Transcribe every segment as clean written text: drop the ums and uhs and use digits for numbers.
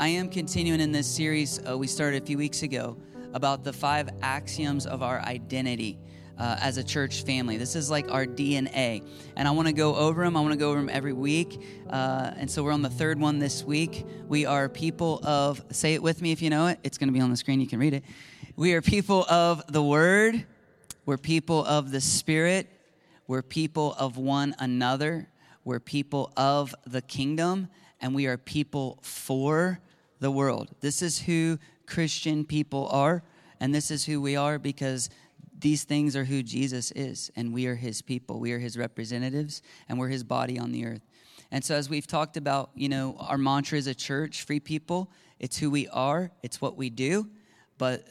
I am continuing in this series we started a few weeks ago about the 5 axioms of our identity as a church family. This is like our DNA, and I want to go over them. I want to go over them every week, and so we're on the 3rd one this week. We are people of, say it with me if you know it. It's going to be on the screen. You can read it. We are people of the Word. We're people of the Spirit. We're people of one another. We're people of the kingdom, and we are people for the world. This is who Christian people are, and this is who we are because these things are who Jesus is, and we are his people. We are his representatives, and we're his body on the earth. And so as we've talked about, you know, our mantra as a church, free people, it's who we are, it's what we do, but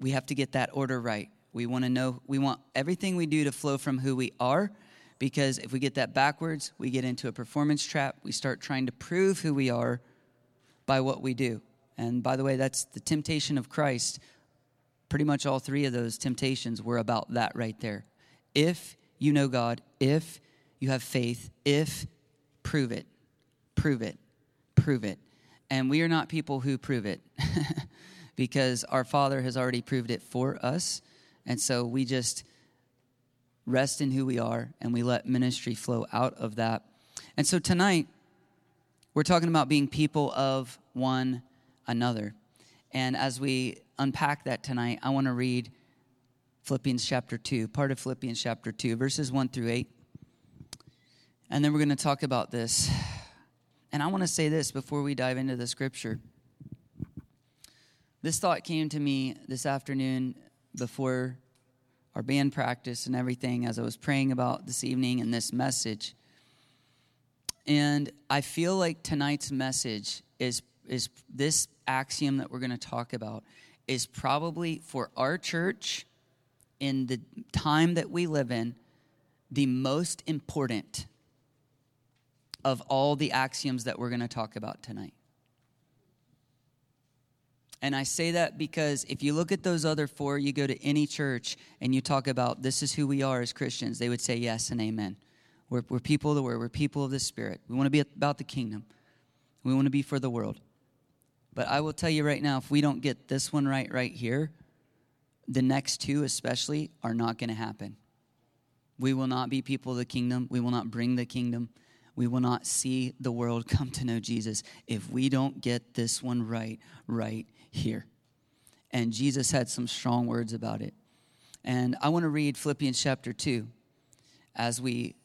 we have to get that order right. We want to know, we want everything we do to flow from who we are, because if we get that backwards, we get into a performance trap. We start trying to prove who we are by what we do. And by the way, that's the temptation of Christ. Pretty much all 3 of those temptations were about that right there. If you know God, if you have faith, if, prove it, prove it, prove it. And we are not people who prove it because our Father has already proved it for us. And so we just rest in who we are, and we let ministry flow out of that. And so tonight, we're talking about being people of one another. And as we unpack that tonight, I want to read Philippians chapter 2, part of Philippians chapter 2, verses 1 through 8. And then we're going to talk about this. And I want to say this before we dive into the scripture. This thought came to me this afternoon before our band practice and everything as I was praying about this evening and this message. And I feel like tonight's message is this axiom that we're going to talk about is probably for our church in the time that we live in, the most important of all the axioms that we're going to talk about tonight. And I say that because if you look at those other 4, you go to any church and you talk about this is who we are as Christians, they would say yes and amen. We're people of the Word. We're people of the Spirit. We want to be about the kingdom. We want to be for the world. But I will tell you right now, if we don't get this one right here, the next 2 especially are not going to happen. We will not be people of the kingdom. We will not bring the kingdom. We will not see the world come to know Jesus if we don't get this one right here. And Jesus had some strong words about it. And I want to read Philippians chapter 2 as we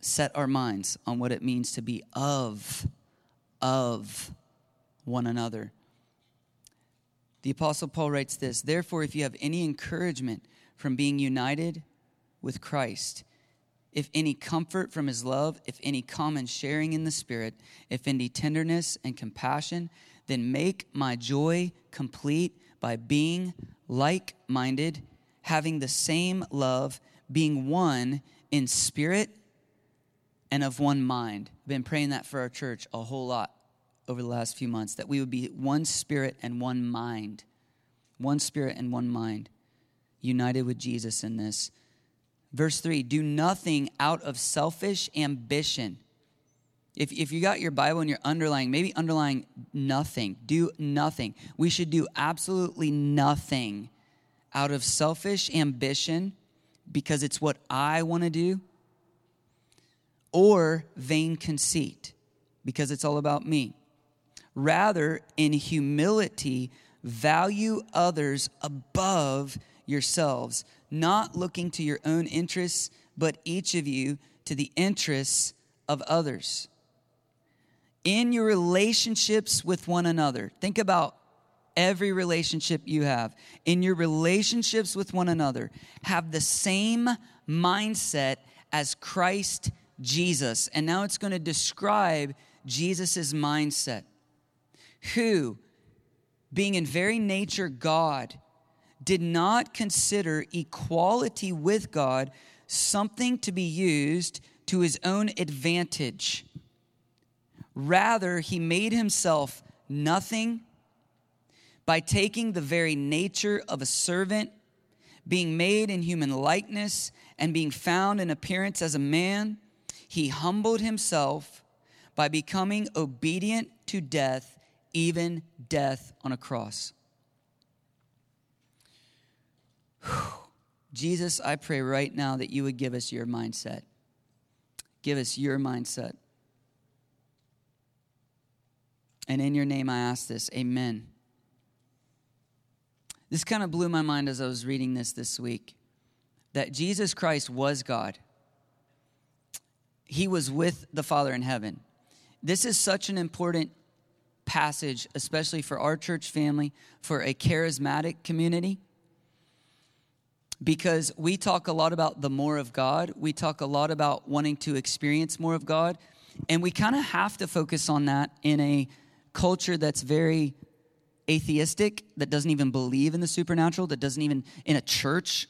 set our minds on what it means to be of one another. The Apostle Paul writes this, "Therefore, if you have any encouragement from being united with Christ, if any comfort from his love, if any common sharing in the Spirit, if any tenderness and compassion, then make my joy complete by being like-minded, having the same love, being one in spirit and of one mind." I've been praying that for our church a whole lot over the last few months, that we would be one spirit and one mind. One spirit and one mind, united with Jesus in this. Verse 3, do nothing out of selfish ambition. If you got your Bible and you're underlying, maybe underlying nothing. Do nothing. We should do absolutely nothing out of selfish ambition because it's what I want to do, or vain conceit because it's all about me. Rather, in humility, value others above yourselves, not looking to your own interests, but each of you to the interests of others. In your relationships with one another, think about every relationship you have. In your relationships with one another, have the same mindset as Christ Jesus. And now it's going to describe Jesus' mindset, who, being in very nature God, did not consider equality with God something to be used to his own advantage. Rather, he made himself nothing by taking the very nature of a servant, being made in human likeness, and being found in appearance as a man. He humbled himself by becoming obedient to death, even death on a cross. Jesus, I pray right now that you would give us your mindset. Give us your mindset. And in your name I ask this, amen. This kind of blew my mind as I was reading this week, that Jesus Christ was God. He was with the Father in heaven. This is such an important passage, especially for our church family, for a charismatic community, because we talk a lot about the more of God. We talk a lot about wanting to experience more of God. And we kind of have to focus on that in a culture that's very atheistic, that doesn't even believe in the supernatural, that doesn't even, in a church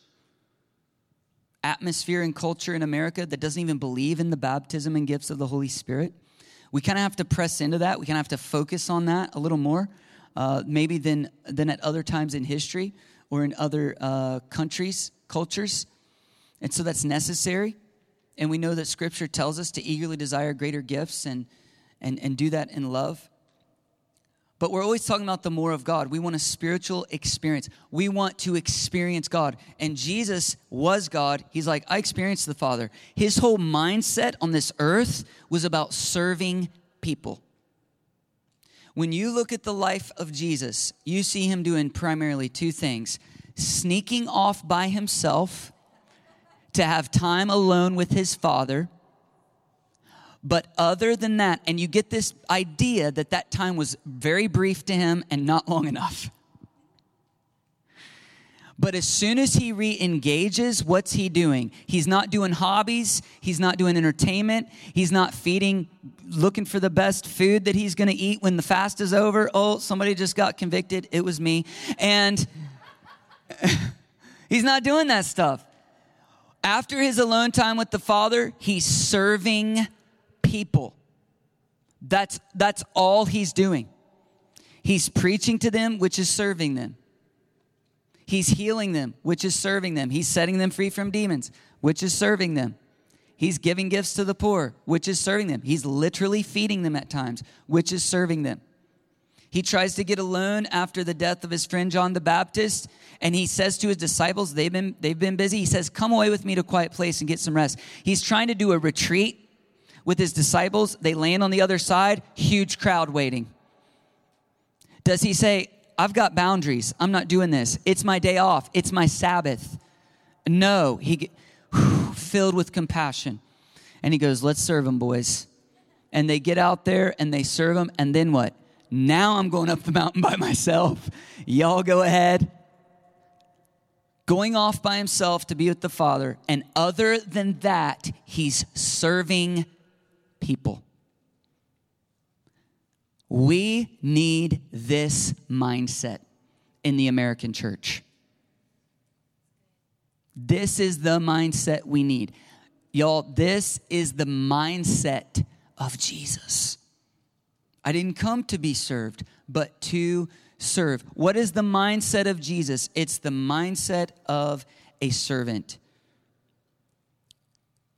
atmosphere and culture in America, that doesn't even believe in the baptism and gifts of the Holy Spirit. We kind of have to press into that. We kind of have to focus on that a little more, maybe than at other times in history or in other countries, cultures. And so that's necessary. And we know that Scripture tells us to eagerly desire greater gifts and do that in love. But we're always talking about the more of God. We want a spiritual experience. We want to experience God. And Jesus was God. He's like, I experienced the Father. His whole mindset on this earth was about serving people. When you look at the life of Jesus, you see him doing primarily two things: sneaking off by himself to have time alone with his Father. But other than that, and you get this idea that that time was very brief to him and not long enough. But as soon as he re-engages, what's he doing? He's not doing hobbies. He's not doing entertainment. He's not feeding, looking for the best food that he's going to eat when the fast is over. Oh, somebody just got convicted. It was me. And he's not doing that stuff. After his alone time with the Father, he's serving people. That's all he's doing. He's preaching to them, which is serving them. He's healing them, which is serving them. He's setting them free from demons, which is serving them. He's giving gifts to the poor, which is serving them. He's literally feeding them at times, which is serving them. He tries to get alone after the death of his friend John the Baptist, and he says to his disciples, they've been busy. He says, come away with me to a quiet place and get some rest. He's trying to do a retreat with his disciples. They land on the other side, huge crowd waiting. Does he say, I've got boundaries. I'm not doing this. It's my day off. It's my Sabbath. No. Filled with compassion. And he goes, let's serve them, boys. And they get out there and they serve them. And then what? Now I'm going up the mountain by myself. Y'all go ahead. Going off by himself to be with the Father. And other than that, he's serving people. We need this mindset in the American church. This is the mindset we need. Y'all, this is the mindset of Jesus. I didn't come to be served, but to serve. What is the mindset of Jesus? It's the mindset of a servant.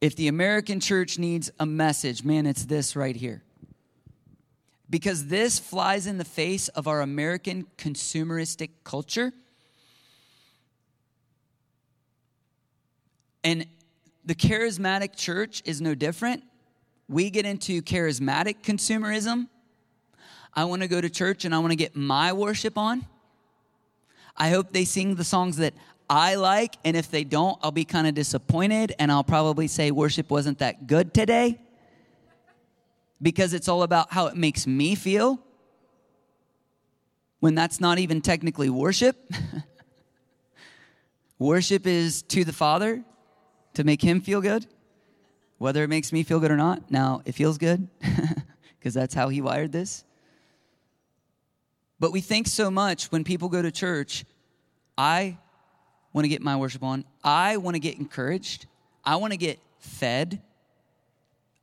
If the American church needs a message, man, it's this right here. Because this flies in the face of our American consumeristic culture. And the charismatic church is no different. We get into charismatic consumerism. I want to go to church and I want to get my worship on. I hope they sing the songs that I like, and if they don't, I'll be kind of disappointed, and I'll probably say worship wasn't that good today, because it's all about how it makes me feel, when that's not even technically worship. Worship is to the Father, to make him feel good, whether it makes me feel good or not. Now, it feels good, because that's how he wired this. But we think so much when people go to church, I want to get my worship on. I want to get encouraged. I want to get fed.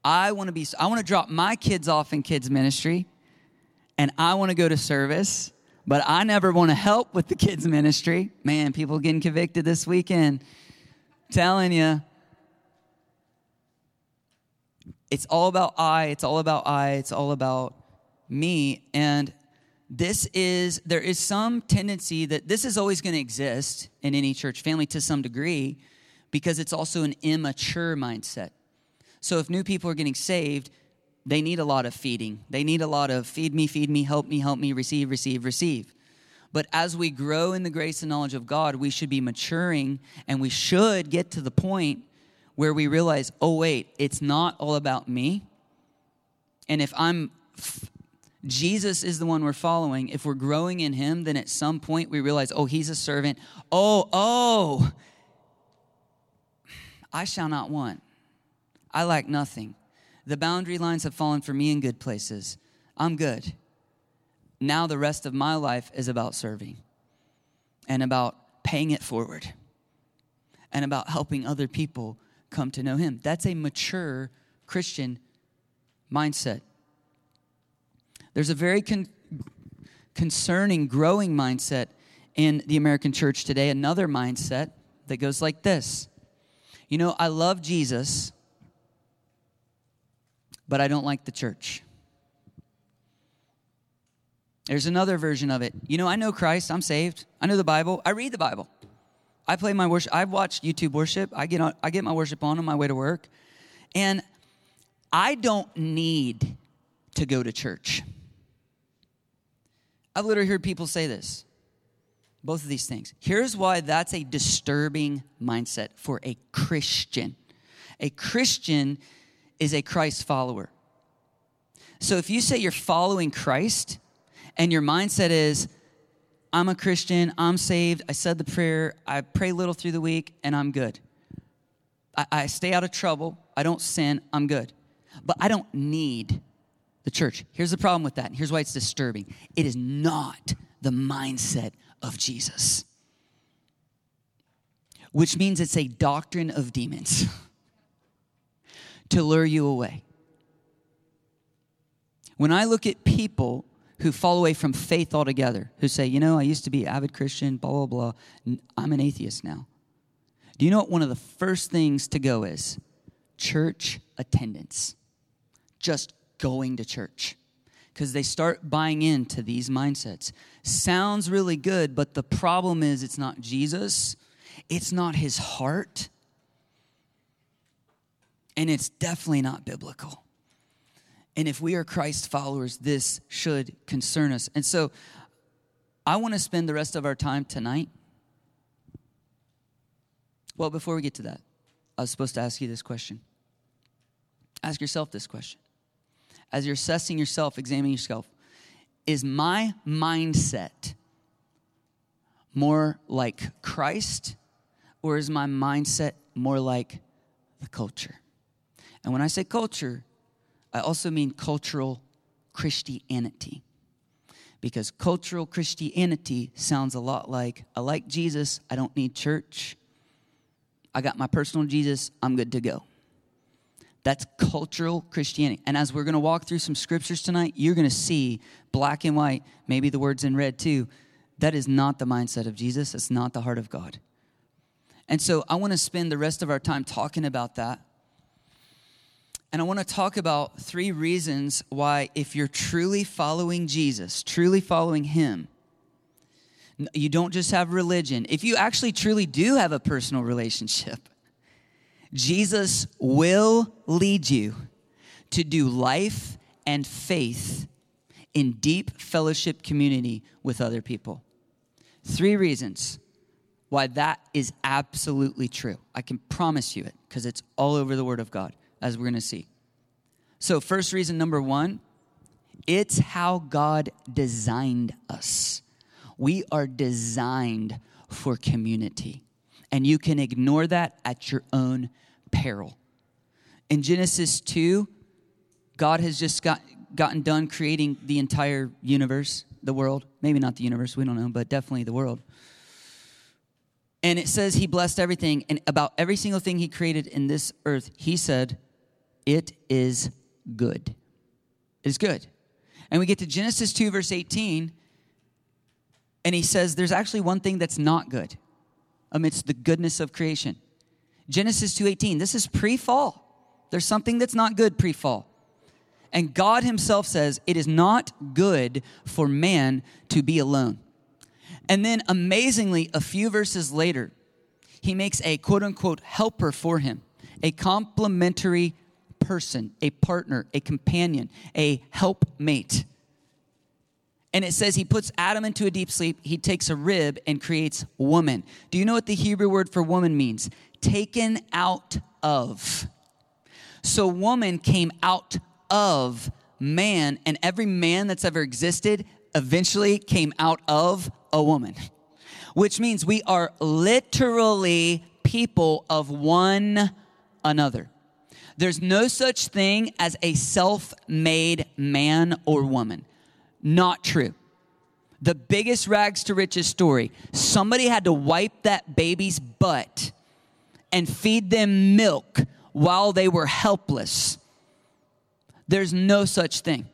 I want to drop my kids off in kids ministry, and I want to go to service, but I never want to help with the kids ministry. Man, people getting convicted this weekend. Telling you. It's all about I. It's all about me. And there is some tendency that this is always going to exist in any church family to some degree, because it's also an immature mindset. So if new people are getting saved, they need a lot of feeding. They need a lot of feed me, help me, receive. But as we grow in the grace and knowledge of God, we should be maturing, and we should get to the point where we realize, oh, wait, it's not all about me. And if Jesus is the one we're following, if we're growing in him, then at some point we realize, oh, he's a servant. Oh, I shall not want. I lack nothing. The boundary lines have fallen for me in good places. I'm good. Now the rest of my life is about serving and about paying it forward and about helping other people come to know him. That's a mature Christian mindset. There's a very concerning, growing mindset in the American church today, another mindset that goes like this. You know, I love Jesus, but I don't like the church. There's another version of it. You know, I know Christ. I'm saved. I know the Bible. I read the Bible. I play my worship. I've watched YouTube worship. I get my worship on my way to work. And I don't need to go to church. I've literally heard people say this. Both of these things. Here's why that's a disturbing mindset for a Christian. A Christian is a Christ follower. So if you say you're following Christ and your mindset is, I'm a Christian, I'm saved, I said the prayer, I pray little through the week, and I'm good. I stay out of trouble, I don't sin, I'm good. But I don't need the church. Here's the problem with that, and here's why it's disturbing. It is not the mindset of Jesus, which means it's a doctrine of demons to lure you away. When I look at people who fall away from faith altogether, who say, you know, I used to be an avid Christian, blah, blah, blah, I'm an atheist now. Do you know what one of the first things to go is? Church attendance. Just going to church. Because they start buying into these mindsets. Sounds really good, but the problem is it's not Jesus. It's not his heart. And it's definitely not biblical. And if we are Christ followers, this should concern us. And so I want to spend the rest of our time tonight. Well, before we get to that, I was supposed to ask you this question. Ask yourself this question. As you're assessing yourself, examining yourself, is my mindset more like Christ, or is my mindset more like the culture? And when I say culture, I also mean cultural Christianity. Because cultural Christianity sounds a lot like, I like Jesus, I don't need church. I got my personal Jesus, I'm good to go. That's cultural Christianity. And as we're going to walk through some scriptures tonight, you're going to see black and white, maybe the words in red too. That is not the mindset of Jesus. It's not the heart of God. And so I want to spend the rest of our time talking about that. And I want to talk about three reasons why, if you're truly following Jesus, truly following him, you don't just have religion. If you actually truly do have a personal relationship, Jesus will lead you to do life and faith in deep fellowship community with other people. Three reasons why that is absolutely true. I can promise you it, because it's all over the Word of God, as we're going to see. So first reason, number one, it's how God designed us. We are designed for community. And you can ignore that at your own peril. In Genesis 2, God has just gotten done creating the entire universe, the world. Maybe not the universe, we don't know, but definitely the world. And it says he blessed everything. And about every single thing he created in this earth, he said, it is good. It is good. And we get to Genesis 2, verse 18, and he says there's actually one thing that's not good amidst the goodness of creation. Genesis 2:18, this is pre-fall. There's something that's not good pre-fall. And God himself says, it is not good for man to be alone. And then amazingly, a few verses later, he makes a quote unquote helper for him, a complementary person, a partner, a companion, a helpmate. And it says he puts Adam into a deep sleep. He takes a rib and creates woman. Do you know what the Hebrew word for woman means? Taken out of. So woman came out of man, and every man that's ever existed eventually came out of a woman, which means we are literally people of one another. There's no such thing as a self-made man or woman. Not true. The biggest rags to riches story. Somebody had to wipe that baby's butt and feed them milk while they were helpless. There's no such thing.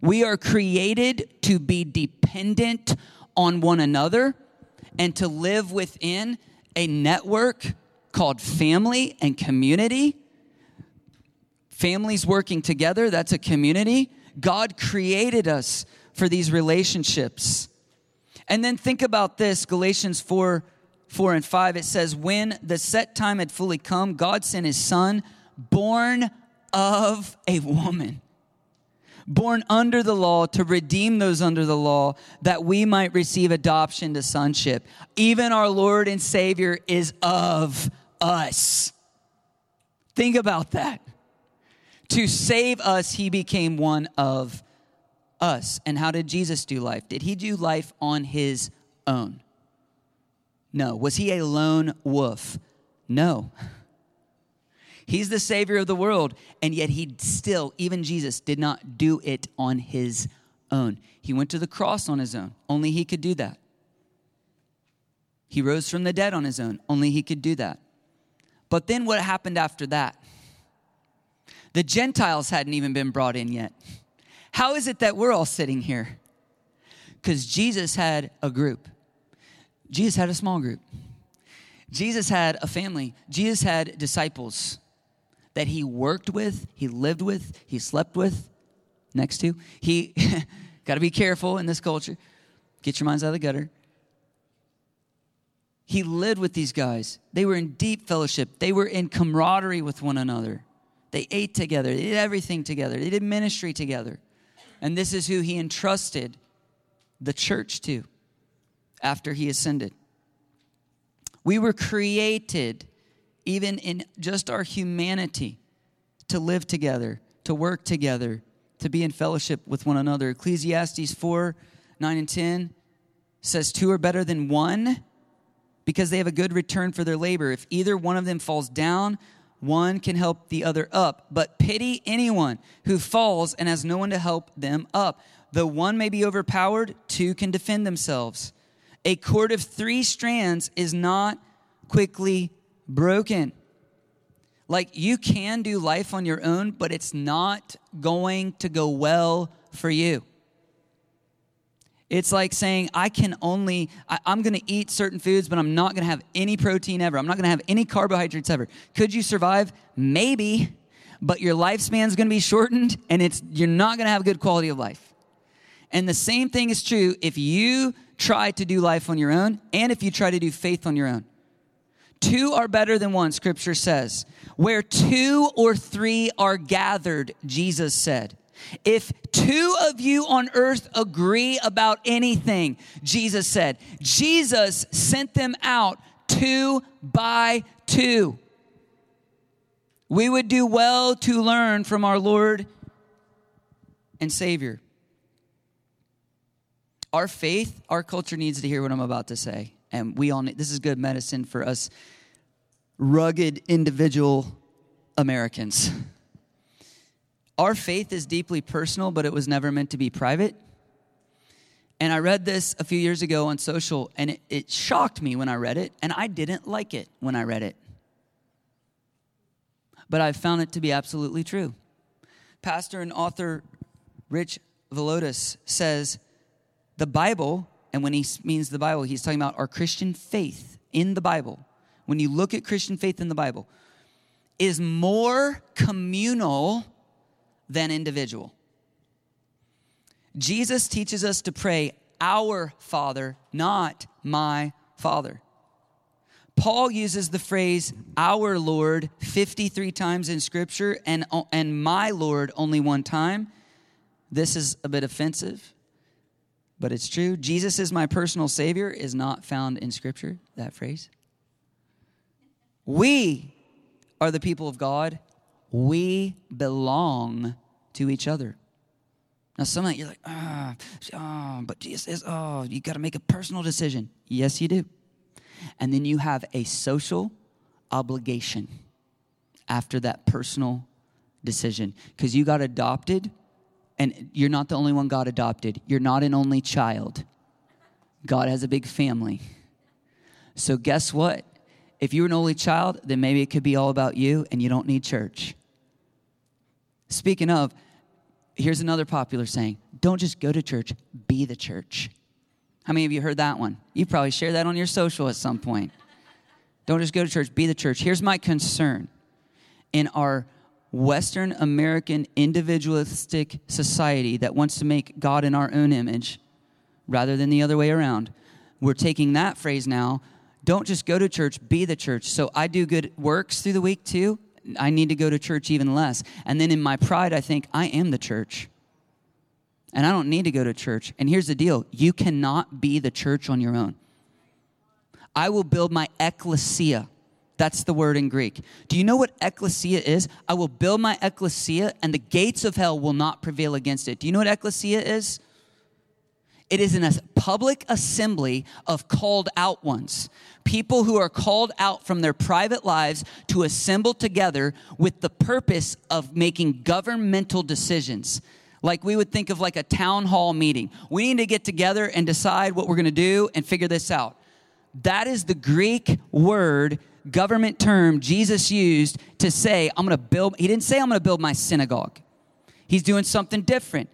We are created to be dependent on one another and to live within a network called family and community. Families working together, that's a community. God created us for these relationships. And then think about this, Galatians 4 and 5. It says, when the set time had fully come, God sent his son, born of a woman, born under the law, to redeem those under the law, that we might receive adoption to sonship. Even our Lord and Savior is of us. Think about that. To save us, he became one of us. And how did Jesus do life? Did he do life on his own? No. Was he a lone wolf? No. He's the Savior of the world, and yet he still, even Jesus, did not do it on his own. He went to the cross on his own. Only he could do that. He rose from the dead on his own. Only he could do that. But then what happened after that? The Gentiles hadn't even been brought in yet. How is it that we're all sitting here? Because Jesus had a group. Jesus had a small group. Jesus had a family. Jesus had disciples that he worked with, he lived with, he slept with, next to. He, got to be careful in this culture. Get your minds out of the gutter. He lived with these guys. They were in deep fellowship. They were in camaraderie with one another. They ate together. They did everything together. They did ministry together. And this is who he entrusted the church to after he ascended. We were created, even in just our humanity, to live together, to work together, to be in fellowship with one another. Ecclesiastes 4, 9 and 10 says, two are better than one because they have a good return for their labor. If either one of them falls down, one can help the other up, but pity anyone who falls and has no one to help them up. Though one may be overpowered, two can defend themselves. A cord of three strands is not quickly broken. Like, you can do life on your own, but it's not going to go well for you. It's like saying, I'm going to eat certain foods, but I'm not going to have any protein ever. I'm not going to have any carbohydrates ever. Could you survive? Maybe, but your lifespan's going to be shortened, and you're not going to have good quality of life. And the same thing is true if you try to do life on your own and if you try to do faith on your own. Two are better than one, Scripture says. Where two or three are gathered, Jesus said. If two of you on earth agree about anything, Jesus said, Jesus sent them out two by two. We would do well to learn from our Lord and Savior. Our faith, our culture needs to hear what I'm about to say. And we all need, this is good medicine for us rugged individual Americans. Our faith is deeply personal, but it was never meant to be private. And I read this a few years ago on social, and it shocked me when I read it, and I didn't like it when I read it. But I found it to be absolutely true. Pastor and author Rich Velotis says, the Bible, and when he means the Bible, he's talking about our Christian faith in the Bible. When you look at Christian faith in the Bible, is more communal than individual. Jesus teaches us to pray, "Our Father," not "my Father." Paul uses the phrase "our Lord" 53 times in Scripture and "my Lord" only one time. This is a bit offensive, but it's true. "Jesus is my personal Savior" is not found in Scripture, that phrase. We are the people of God. We belong to each other. Now, some of you are like, but Jesus says, you got to make a personal decision. Yes, you do. And then you have a social obligation after that personal decision, because you got adopted, and you're not the only one God adopted. You're not an only child. God has a big family. So guess what? If you're an only child, then maybe it could be all about you and you don't need church. Speaking of, here's another popular saying: don't just go to church, be the church. How many of you heard that one? You probably share that on your social at some point. Don't just go to church, be the church. Here's my concern. In our Western American individualistic society that wants to make God in our own image rather than the other way around, we're taking that phrase now, don't just go to church, be the church. So I do good works through the week too. I need to go to church even less. And then in my pride, I think I am the church. And I don't need to go to church. And here's the deal. You cannot be the church on your own. I will build my ecclesia. That's the word in Greek. Do you know what ecclesia is? I will build my ecclesia and the gates of hell will not prevail against it. Do you know what ecclesia is? It is a public assembly of called out ones. People who are called out from their private lives to assemble together with the purpose of making governmental decisions. Like we would think of like a town hall meeting. We need to get together and decide what we're going to do and figure this out. That is the Greek word, government term Jesus used to say, I'm going to build. He didn't say I'm going to build my synagogue. He's doing something different.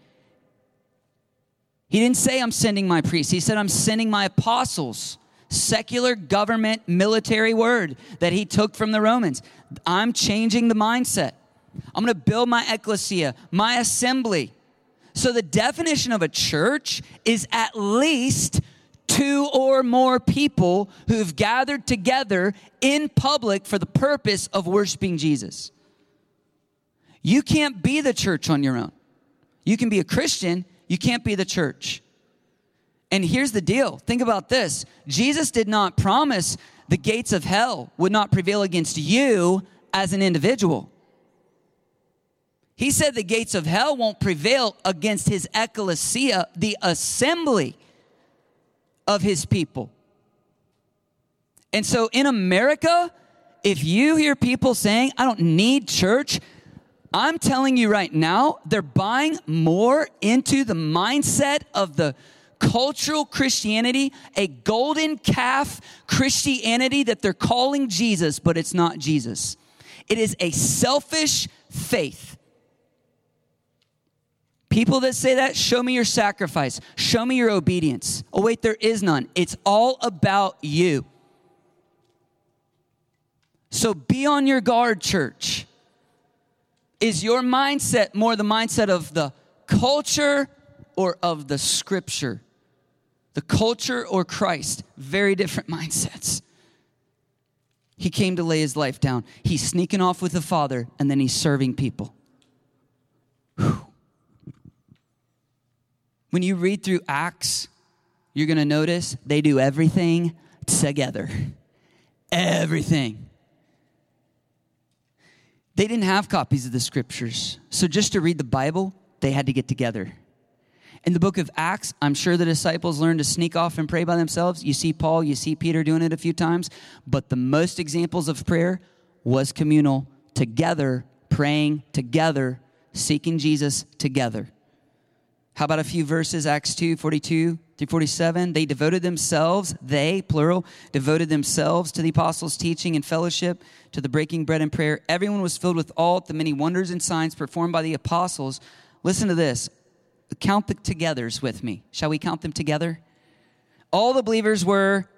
He didn't say I'm sending my priests. He said I'm sending my apostles. Secular government military word that he took from the Romans. I'm changing the mindset. I'm going to build my ecclesia, my assembly. So the definition of a church is at least two or more people who've gathered together in public for the purpose of worshiping Jesus. You can't be the church on your own. You can be a Christian, you can't be the church. And here's the deal. Think about this. Jesus did not promise the gates of hell would not prevail against you as an individual. He said the gates of hell won't prevail against his ecclesia, the assembly of his people. And so in America, if you hear people saying, I don't need church, I'm telling you right now, they're buying more into the mindset of the cultural Christianity, a golden calf Christianity that they're calling Jesus, but it's not Jesus. It is a selfish faith. People that say that, show me your sacrifice. Show me your obedience. Oh, wait, there is none. It's all about you. So be on your guard, church. Is your mindset more the mindset of the culture or of the Scripture? The culture or Christ? Very different mindsets. He came to lay his life down. He's sneaking off with the Father, and then he's serving people. Whew. When you read through Acts, you're going to notice they do everything together. Everything. They didn't have copies of the Scriptures. So just to read the Bible, they had to get together. In the book of Acts, I'm sure the disciples learned to sneak off and pray by themselves. You see Paul, you see Peter doing it a few times. But the most examples of prayer was communal, together, praying together, seeking Jesus together. How about a few verses, Acts 2, 42 through 47? They devoted themselves, they, plural, devoted themselves to the apostles' teaching and fellowship, to the breaking bread and prayer. Everyone was filled with awe at the many wonders and signs performed by the apostles. Listen to this. Count the togethers with me. Shall we count them together? All the believers were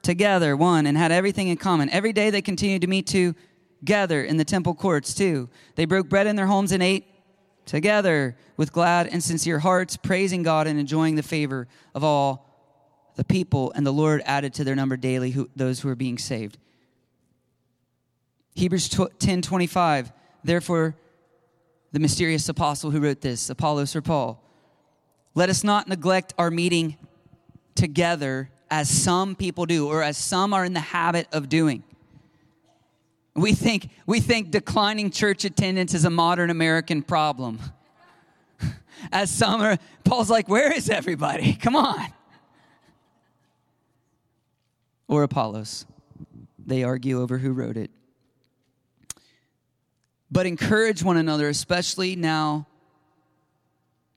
together, one, and had everything in common. Every day they continued to meet together in the temple courts, too. They broke bread in their homes and ate together with glad and sincere hearts, praising God and enjoying the favor of all the people. And the Lord added to their number daily those who are being saved. Hebrews 10:25. Therefore, the mysterious apostle who wrote this, Apollos or Paul, let us not neglect our meeting together as some people do, or as some are in the habit of doing. We think declining church attendance is a modern American problem. As some are, Paul's like, where is everybody? Come on. Or Apollos. They argue over who wrote it. But encourage one another, especially now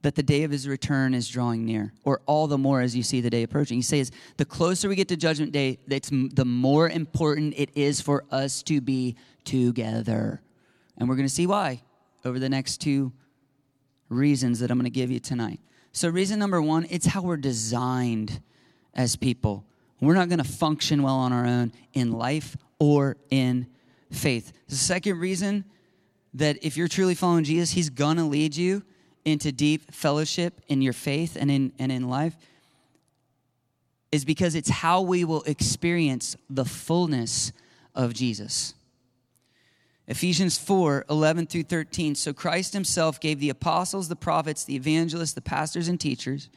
that the day of his return is drawing near, or all the more as you see the day approaching. He says, the closer we get to Judgment Day, the more important it is for us to be together. And we're going to see why over the next two reasons that I'm going to give you tonight. So reason number one, it's how we're designed as people. We're not going to function well on our own in life or in faith. The second reason, that if you're truly following Jesus, he's going to lead you into deep fellowship in your faith and in life, is because it's how we will experience the fullness of Jesus. Ephesians 4:11 through 13. So Christ himself gave the apostles, the prophets, the evangelists, the pastors, and teachers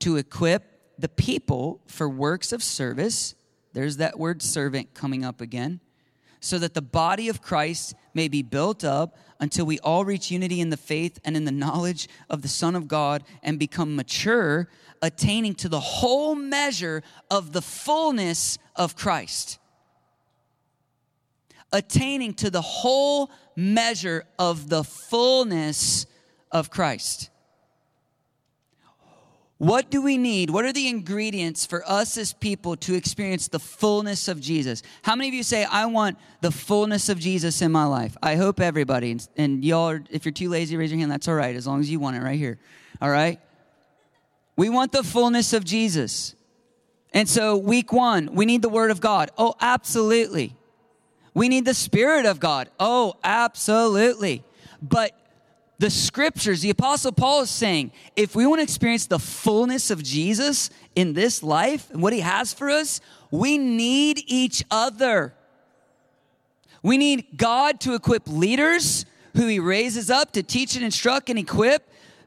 to equip the people for works of service. There's that word servant coming up again. So that the body of Christ may be built up until we all reach unity in the faith and in the knowledge of the Son of God and become mature, attaining to the whole measure of the fullness of Christ. Attaining to the whole measure of the fullness of Christ. What do we need? What are the ingredients for us as people to experience the fullness of Jesus? How many of you say, I want the fullness of Jesus in my life? I hope everybody, and y'all, if you're too lazy, raise your hand. That's all right, as long as you want it right here. All right? We want the fullness of Jesus. And so week one, we need the Word of God. Oh, absolutely. We need the Spirit of God. Oh, absolutely. But the scriptures, the Apostle Paul is saying, if we want to experience the fullness of Jesus in this life and what he has for us, we need each other. We need God to equip leaders who he raises up to teach and instruct and equip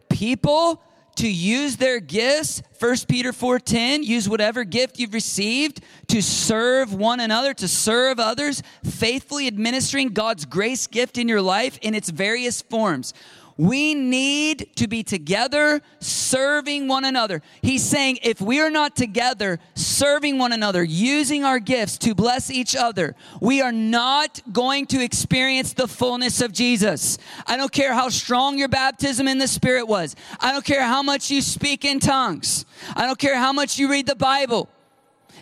people to use their gifts. 1 Peter 4:10, use whatever gift you've received to serve one another, to serve others, faithfully administering God's grace gift in your life in its various forms. We need to be together serving one another. He's saying if we are not together serving one another, using our gifts to bless each other, we are not going to experience the fullness of Jesus. I don't care how strong your baptism in the Spirit was. I don't care how much you speak in tongues. I don't care how much you read the Bible.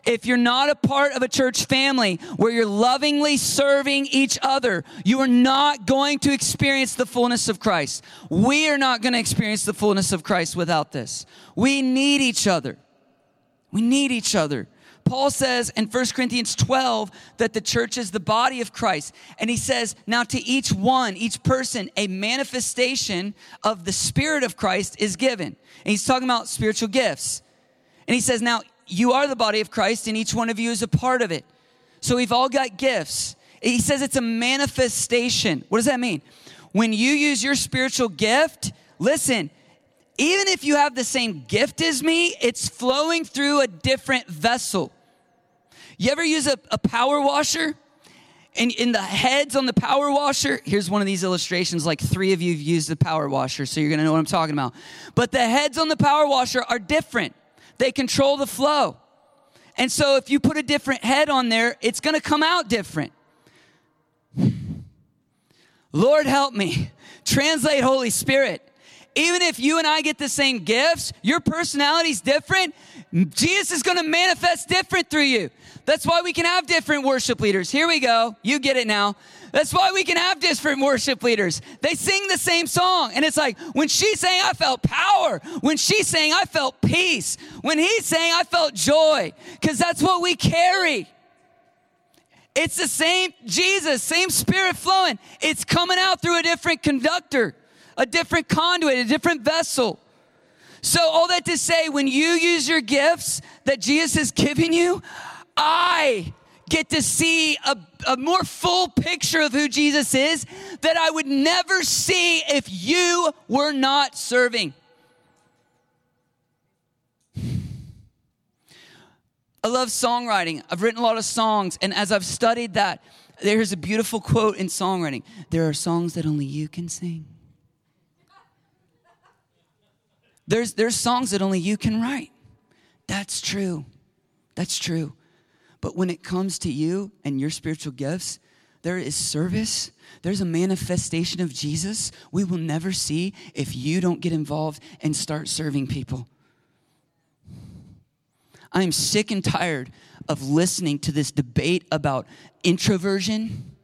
If you're not a part of a church family where you're lovingly serving each other, you are not going to experience the fullness of Christ. We are not going to experience the fullness of Christ without this. We need each other. We need each other. Paul says in 1 Corinthians 12 that the church is the body of Christ. And he says, now to each one, each person, a manifestation of the Spirit of Christ is given. And he's talking about spiritual gifts. And he says, now you are the body of Christ, and each one of you is a part of it. So we've all got gifts. He says it's a manifestation. What does that mean? When you use your spiritual gift, listen, even if you have the same gift as me, it's flowing through a different vessel. You ever use a power washer? And in the heads on the power washer, here's one of these illustrations, like three of you have used the power washer, so you're going to know what I'm talking about. But the heads on the power washer are different. They control the flow. And so if you put a different head on there, it's going to come out different. Lord, help me. Translate, Holy Spirit. Even if you and I get the same gifts, your personality's different, Jesus is going to manifest different through you. That's why we can have different worship leaders. Here we go. You get it now. That's why we can have different worship leaders. They sing the same song. And it's like, when she sang, I felt power. When she sang, I felt peace. When he sang, I felt joy. Because that's what we carry. It's the same Jesus, same Spirit flowing. It's coming out through a different conductor, a different conduit, a different vessel. So all that to say, when you use your gifts that Jesus is giving you, I get to see a more full picture of who Jesus is that I would never see if you were not serving. I love songwriting. I've written a lot of songs, and as I've studied that, there's a beautiful quote in songwriting. There are songs that only you can sing. There's songs that only you can write. That's true. That's true. But when it comes to you and your spiritual gifts, there is service. There's a manifestation of Jesus we will never see if you don't get involved and start serving people. I am sick and tired of listening to this debate about introversion.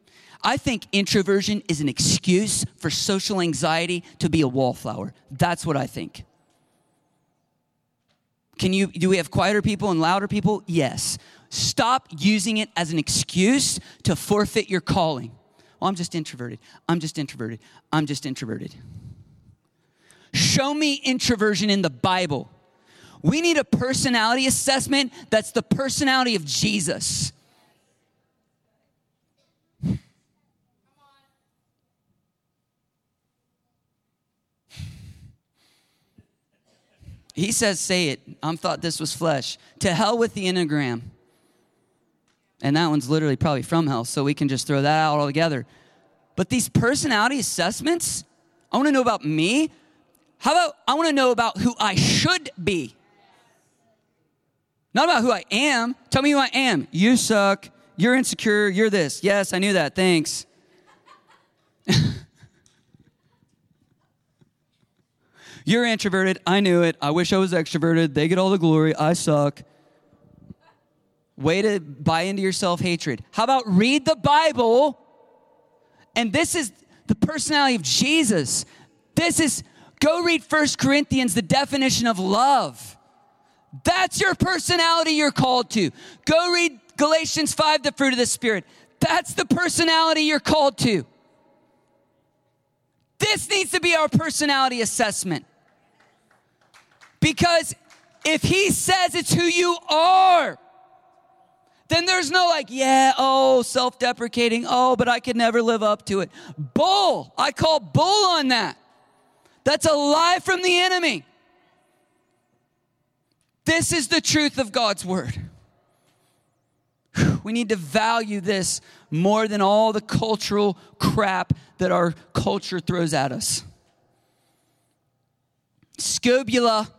I think introversion is an excuse for social anxiety to be a wallflower. That's what I think. Do we have quieter people and louder people? Yes. Stop using it as an excuse to forfeit your calling. Well, I'm just introverted. I'm just introverted. I'm just introverted. Show me introversion in the Bible. We need a personality assessment that's the personality of Jesus. He says, say it. I thought this was flesh. To hell with the Enneagram. And that one's literally probably from hell, so we can just throw that out altogether. But these personality assessments, I want to know about me. How about I want to know about who I should be? Not about who I am. Tell me who I am. You suck. You're insecure. You're this. Yes, I knew that. Thanks. You're introverted. I knew it. I wish I was extroverted. They get all the glory. I suck. Way to buy into your self-hatred. How about read the Bible? And this is the personality of Jesus. Go read 1 Corinthians, the definition of love. That's your personality you're called to. Go read Galatians 5, the fruit of the Spirit. That's the personality you're called to. This needs to be our personality assessment. Because if he says it's who you are, then there's no self-deprecating. Oh, but I could never live up to it. Bull. I call bull on that. That's a lie from the enemy. This is the truth of God's word. We need to value this more than all the cultural crap that our culture throws at us. Scubula,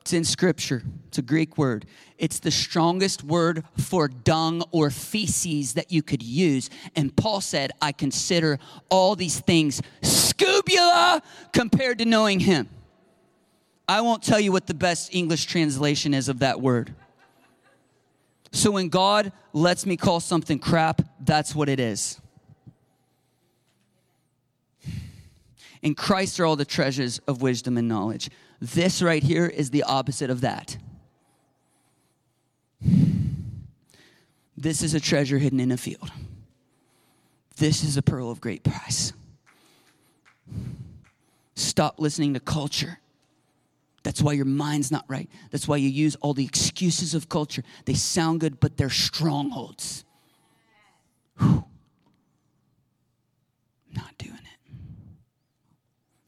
it's in Scripture. It's a Greek word. It's the strongest word for dung or feces that you could use. And Paul said, I consider all these things scubula compared to knowing him. I won't tell you what the best English translation is of that word. So when God lets me call something crap, that's what it is. In Christ are all the treasures of wisdom and knowledge. This right here is the opposite of that. This is a treasure hidden in a field. This is a pearl of great price. Stop listening to culture. That's why your mind's not right. That's why you use all the excuses of culture. They sound good, but they're strongholds. Whew. I'm not doing it.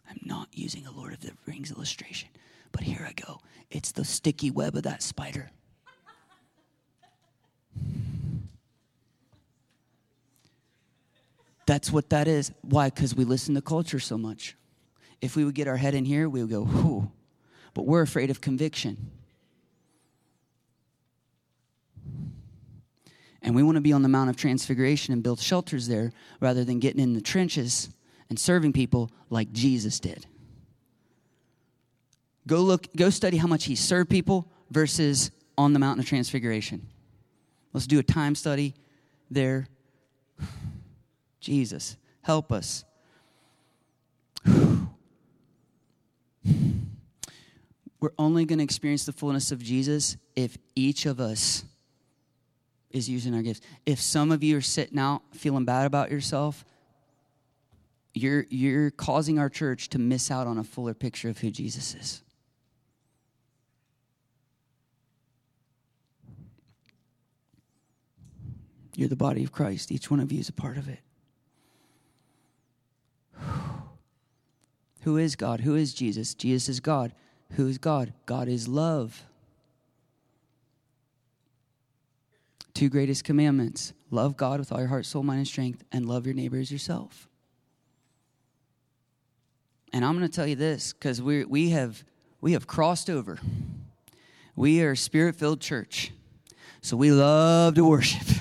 I'm not using a Lord of the Rings illustration, but here I go. It's the sticky web of that spider. That's what that is. Why? Because we listen to culture so much. If we would get our head in here, we would go, whew. But we're afraid of conviction. And we want to be on the Mount of Transfiguration and build shelters there rather than getting in the trenches and serving people like Jesus did. Go study how much he served people versus on the Mountain of Transfiguration. Let's do a time study there. Jesus, help us. We're only going to experience the fullness of Jesus if each of us is using our gifts. If some of you are sitting out feeling bad about yourself, You're causing our church to miss out on a fuller picture of who Jesus is. You're the body of Christ. Each one of you is a part of it. Who is God? Who is Jesus? Jesus is God. Who is God? God is love. Two greatest commandments. Love God with all your heart, soul, mind, and strength, and love your neighbor as yourself. And I'm going to tell you this, because we have crossed over. We are a spirit-filled church, so we love to worship.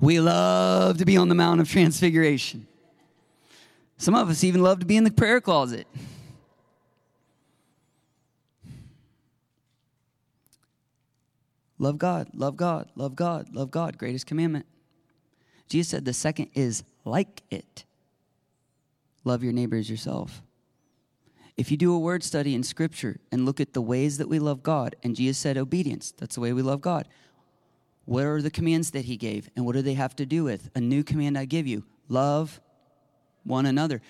We love to be on the Mount of Transfiguration. Some of us even love to be in the prayer closet. Love God, love God, love God, love God. Greatest commandment. Jesus said the second is like it. Love your neighbor as yourself. If you do a word study in Scripture and look at the ways that we love God, and Jesus said obedience, that's the way we love God. What are the commands that he gave, and what do they have to do with? A new command I give you, love one another.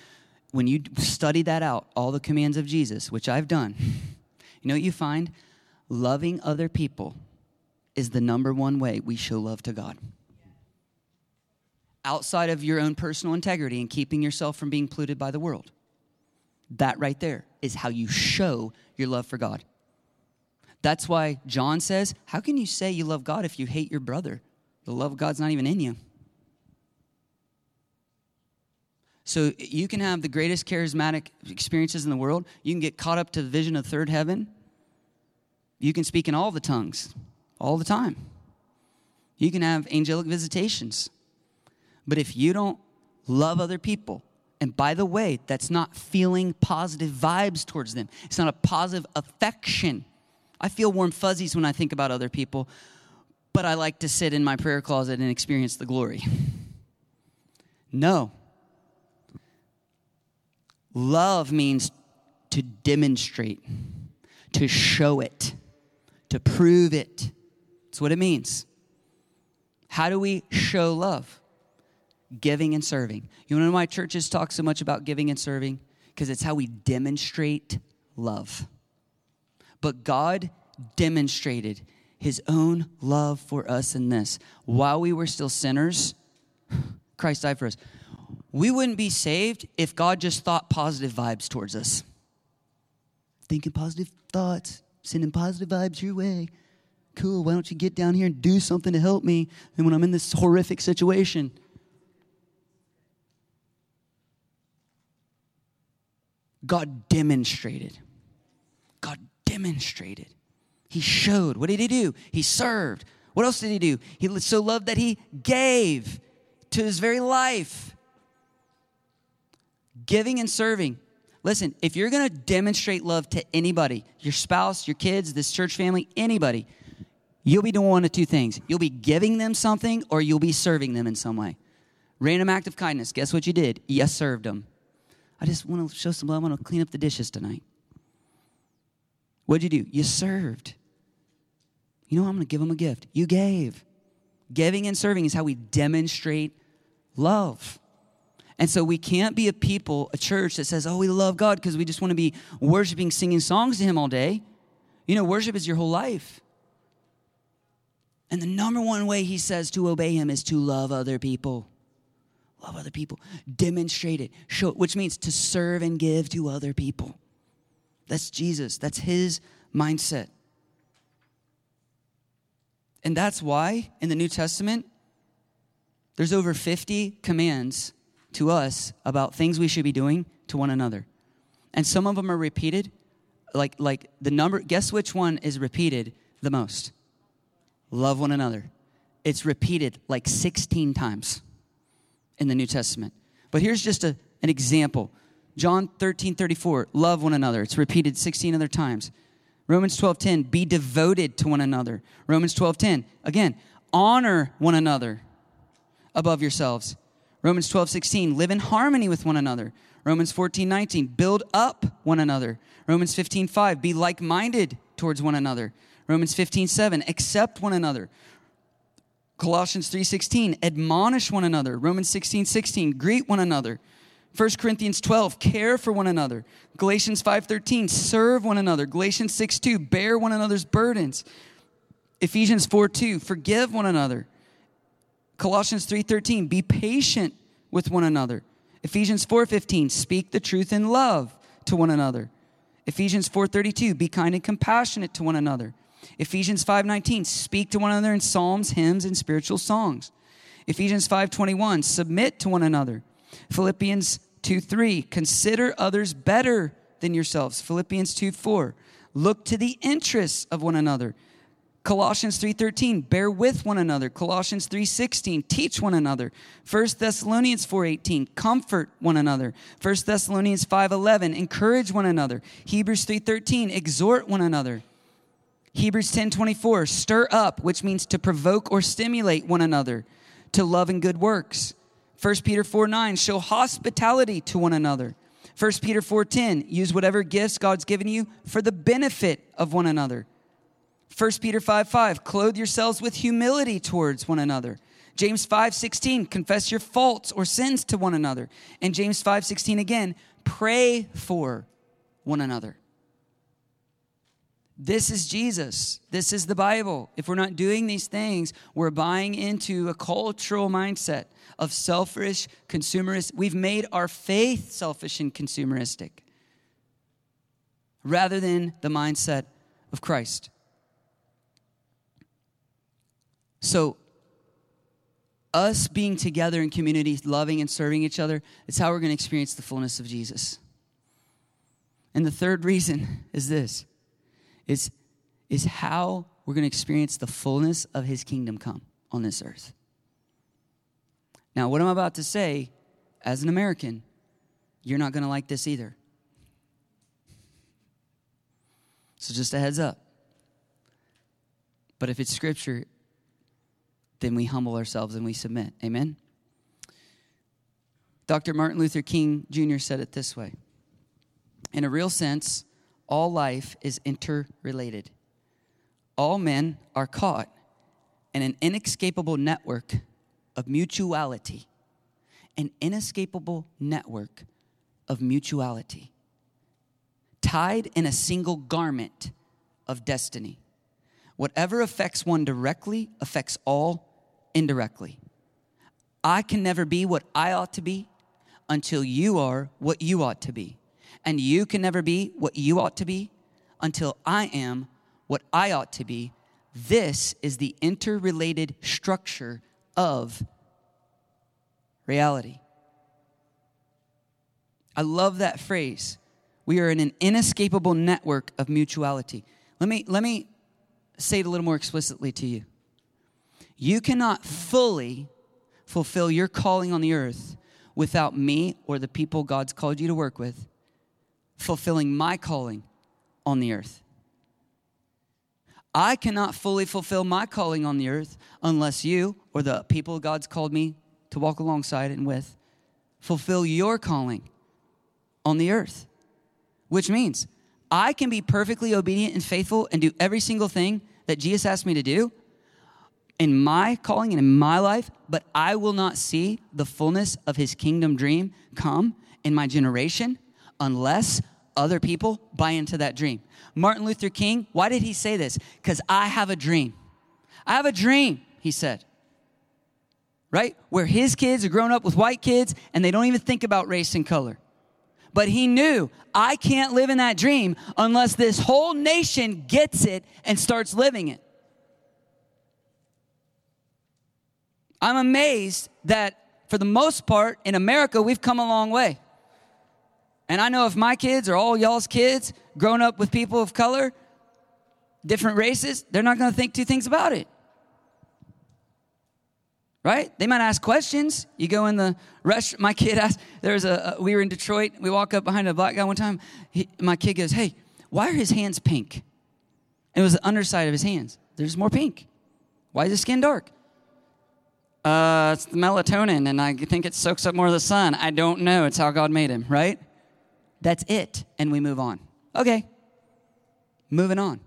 When you study that out, all the commands of Jesus, which I've done, you know what you find? Loving other people is the number one way we show love to God. Outside of your own personal integrity and keeping yourself from being polluted by the world. That right there is how you show your love for God. That's why John says, how can you say you love God if you hate your brother? The love of God's not even in you. So you can have the greatest charismatic experiences in the world. You can get caught up to the vision of the third heaven. You can speak in all the tongues. All the time. You can have angelic visitations. But if you don't love other people, and by the way, that's not feeling positive vibes towards them. It's not a positive affection. I feel warm fuzzies when I think about other people, but I like to sit in my prayer closet and experience the glory. No. Love means to demonstrate, to show it, to prove it. That's what it means. How do we show love? Giving and serving. You want to know why churches talk so much about giving and serving? Because it's how we demonstrate love. But God demonstrated his own love for us in this. While we were still sinners, Christ died for us. We wouldn't be saved if God just thought positive vibes towards us. Thinking positive thoughts, sending positive vibes your way. Cool, why don't you get down here and do something to help me and when I'm in this horrific situation? God demonstrated. He showed. What did he do? He served. What else did he do? He so loved that he gave to his very life. Giving and serving. Listen, if you're going to demonstrate love to anybody, your spouse, your kids, this church family, anybody, you'll be doing one of two things. You'll be giving them something or you'll be serving them in some way. Random act of kindness. Guess what you did? You served them. I just want to show some love. I want to clean up the dishes tonight. What'd you do? You served. You know what? I'm going to give them a gift. You gave. Giving and serving is how we demonstrate love. And so we can't be a people, a church that says, oh, we love God because we just want to be worshiping, singing songs to him all day. You know, worship is your whole life. And the number one way he says to obey him is to love other people. Love other people. Demonstrate it. Show it, which means to serve and give to other people. That's Jesus. That's his mindset. And that's why in the New Testament, there's over 50 commands to us about things we should be doing to one another. And some of them are repeated. Like the number, guess which one is repeated the most? Love one another. It's repeated like 16 times in the New Testament. But here's just an example. John 13:34, love one another. It's repeated 16 other times. Romans 12:10, be devoted to one another. Romans 12:10, again, honor one another above yourselves. Romans 12:16, live in harmony with one another. Romans 14:19, build up one another. Romans 15:5, be like-minded towards one another. Romans 15:7, accept one another. Colossians 3:16, admonish one another. Romans 16:16, greet one another. 1 Corinthians 12, care for one another. Galatians 5:13, serve one another. Galatians 6:2, bear one another's burdens. Ephesians 4:2, forgive one another. Colossians 3:13, be patient with one another. Ephesians 4:15, speak the truth in love to one another. Ephesians 4:32, be kind and compassionate to one another. Ephesians 5:19, speak to one another in psalms, hymns, and spiritual songs. Ephesians 5:21, submit to one another. Philippians 2:3, consider others better than yourselves. Philippians 2:4, look to the interests of one another. Colossians 3:13, bear with one another. Colossians 3:16, teach one another. 1 Thessalonians 4:18, comfort one another. 1 Thessalonians 5:11, encourage one another. Hebrews 3:13, exhort one another. Hebrews 10:24, stir up, which means to provoke or stimulate one another to love and good works. 1 Peter 4:9, show hospitality to one another. 1 Peter 4:10, use whatever gifts God's given you for the benefit of one another. 1 Peter 5:5, clothe yourselves with humility towards one another. James 5:16, confess your faults or sins to one another. And James 5:16 again, pray for one another. This is Jesus. This is the Bible. If we're not doing these things, we're buying into a cultural mindset of selfish, consumerist. We've made our faith selfish and consumeristic rather than the mindset of Christ. So, us being together in community, loving and serving each other, it's how we're going to experience the fullness of Jesus. And the third reason is this. Is how we're going to experience the fullness of his kingdom come on this earth. Now, what I'm about to say, as an American, you're not going to like this either. So just a heads up. But if it's scripture, then we humble ourselves and we submit. Amen? Dr. Martin Luther King Jr. said it this way. In a real sense, all life is interrelated. All men are caught in an inescapable network of mutuality. An inescapable network of mutuality. Tied in a single garment of destiny. Whatever affects one directly affects all indirectly. I can never be what I ought to be until you are what you ought to be. And you can never be what you ought to be until I am what I ought to be. This is the interrelated structure of reality. I love that phrase. We are in an inescapable network of mutuality. Let me say it a little more explicitly to you. You cannot fully fulfill your calling on the earth without me or the people God's called you to work with fulfilling my calling on the earth. I cannot fully fulfill my calling on the earth unless you or the people God's called me to walk alongside and with fulfill your calling on the earth. Which means I can be perfectly obedient and faithful and do every single thing that Jesus asked me to do in my calling and in my life, but I will not see the fullness of his kingdom dream come in my generation unless other people buy into that dream. Martin Luther King, why did he say this? Because I have a dream. I have a dream, he said. Right? Where his kids are grown up with white kids and they don't even think about race and color. But he knew, I can't live in that dream unless this whole nation gets it and starts living it. I'm amazed that for the most part in America, we've come a long way. And I know if my kids or all y'all's kids grown up with people of color, different races, they're not going to think two things about it. Right? They might ask questions. You go in the restaurant. My kid asked, we were in Detroit. We walk up behind a black guy one time. My kid goes, hey, why are his hands pink? And it was the underside of his hands. There's more pink. Why is his skin dark? It's the melatonin, and I think it soaks up more of the sun. I don't know. It's how God made him, right? That's it, and we move on. Okay, moving on.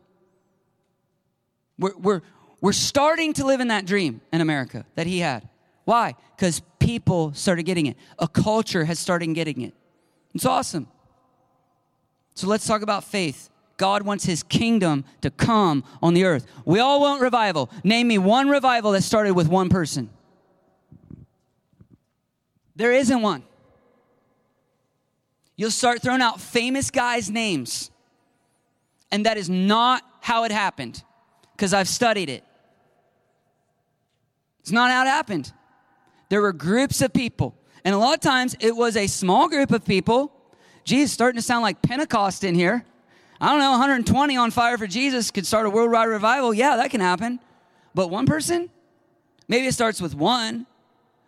We're starting to live in that dream in America that he had. Why? Because people started getting it. A culture has started getting it. It's awesome. So let's talk about faith. God wants his kingdom to come on the earth. We all want revival. Name me one revival that started with one person. There isn't one. You'll start throwing out famous guys' names. And that is not how it happened, because I've studied it. It's not how it happened. There were groups of people. And a lot of times it was a small group of people. Geez, starting to sound like Pentecost in here. I don't know, 120 on fire for Jesus could start a worldwide revival. Yeah, that can happen. But one person? Maybe it starts with one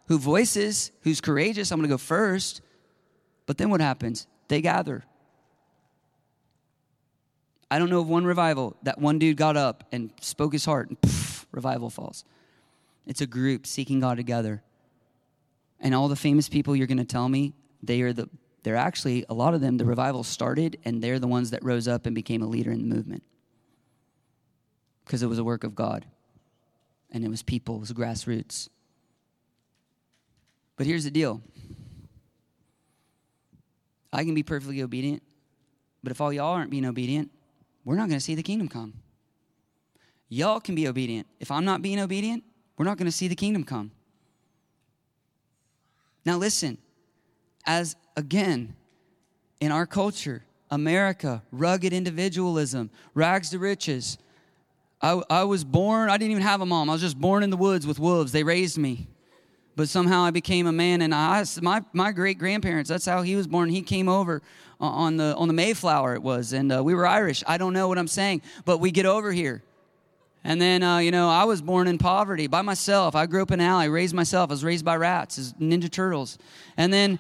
who voices, who's courageous. I'm going to go first. But then what happens? They gather. I don't know of one revival that one dude got up and spoke his heart and poof, revival falls. It's a group seeking God together. And all the famous people you're going to tell me, they're actually, a lot of them, the revival started, and they're the ones that rose up and became a leader in the movement. Because it was a work of God. And it was people, it was grassroots. But here's the deal. I can be perfectly obedient, but if all y'all aren't being obedient, we're not going to see the kingdom come. Y'all can be obedient. If I'm not being obedient, we're not going to see the kingdom come. Now listen, as again, in our culture, America, rugged individualism, rags to riches. I was born, I didn't even have a mom. I was just born in the woods with wolves. They raised me. But somehow I became a man, and my great-grandparents, that's how he was born. He came over on the Mayflower, it was, and we were Irish. I don't know what I'm saying, but we get over here. And then, I was born in poverty by myself. I grew up in an alley, raised myself. I was raised by rats, as Ninja Turtles. And then,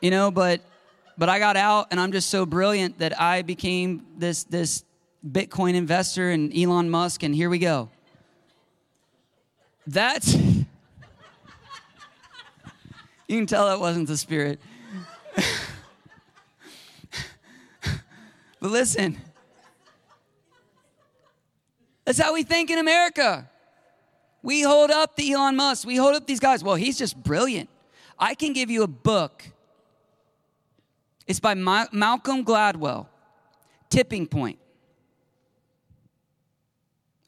but I got out, and I'm just so brilliant that I became this Bitcoin investor and Elon Musk, and here we go. That's... You can tell that wasn't the Spirit. But listen... That's how we think in America. We hold up the Elon Musk. We hold up these guys. Well, he's just brilliant. I can give you a book. It's by Malcolm Gladwell. Tipping Point.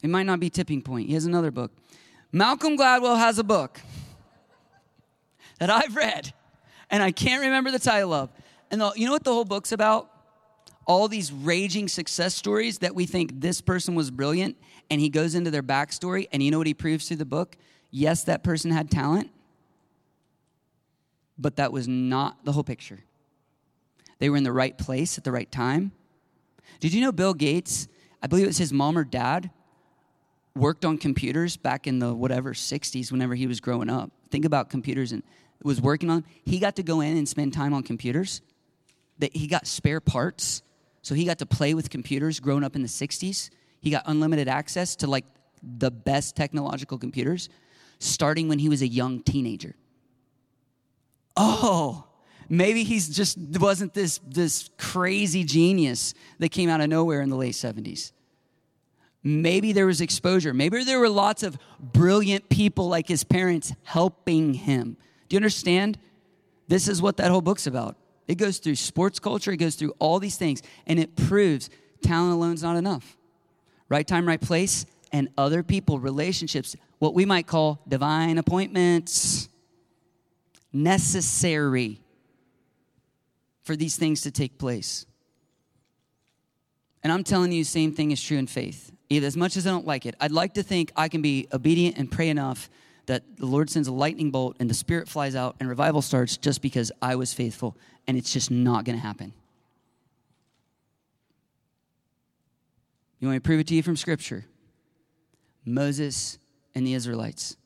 It might not be Tipping Point. He has another book. Malcolm Gladwell has a book that I've read, and I can't remember the title of. And you know what the whole book's about? All these raging success stories that we think this person was brilliant, and he goes into their backstory, and you know what he proves through the book? Yes, that person had talent, but that was not the whole picture. They were in the right place at the right time. Did you know Bill Gates, I believe it was his mom or dad, worked on computers back in the 60s whenever he was growing up? Think about computers and was working on them. He got to go in and spend time on computers. That he got spare parts. So he got to play with computers growing up in the 60s. He got unlimited access to the best technological computers starting when he was a young teenager. Oh, maybe he's just wasn't this crazy genius that came out of nowhere in the late 70s. Maybe there was exposure. Maybe there were lots of brilliant people like his parents helping him. Do you understand? This is what that whole book's about. It goes through sports culture. It goes through all these things. And it proves talent alone is not enough. Right time, right place, and other people, relationships, what we might call divine appointments, necessary for these things to take place. And I'm telling you, same thing is true in faith. As much as I don't like it, I'd like to think I can be obedient and pray enough that the Lord sends a lightning bolt and the Spirit flies out and revival starts just because I was faithful, and it's just not going to happen. You want me to prove it to you from Scripture? Moses and the Israelites.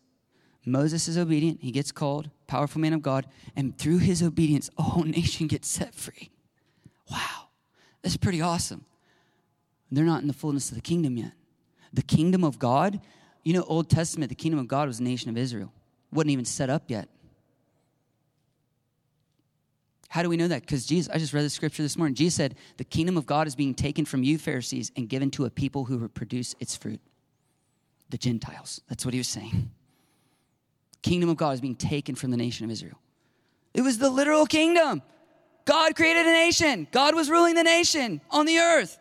Moses is obedient. He gets called, powerful man of God, and through his obedience, a whole nation gets set free. Wow, that's pretty awesome. They're not in the fullness of the kingdom yet. The kingdom of God... Old Testament, the kingdom of God was the nation of Israel. It wasn't even set up yet. How do we know that? Because I just read the scripture this morning. Jesus said, the kingdom of God is being taken from you, Pharisees, and given to a people who will produce its fruit. The Gentiles. That's what he was saying. kingdom of God was being taken from the nation of Israel. It was the literal kingdom. God created a nation. God was ruling the nation on the earth.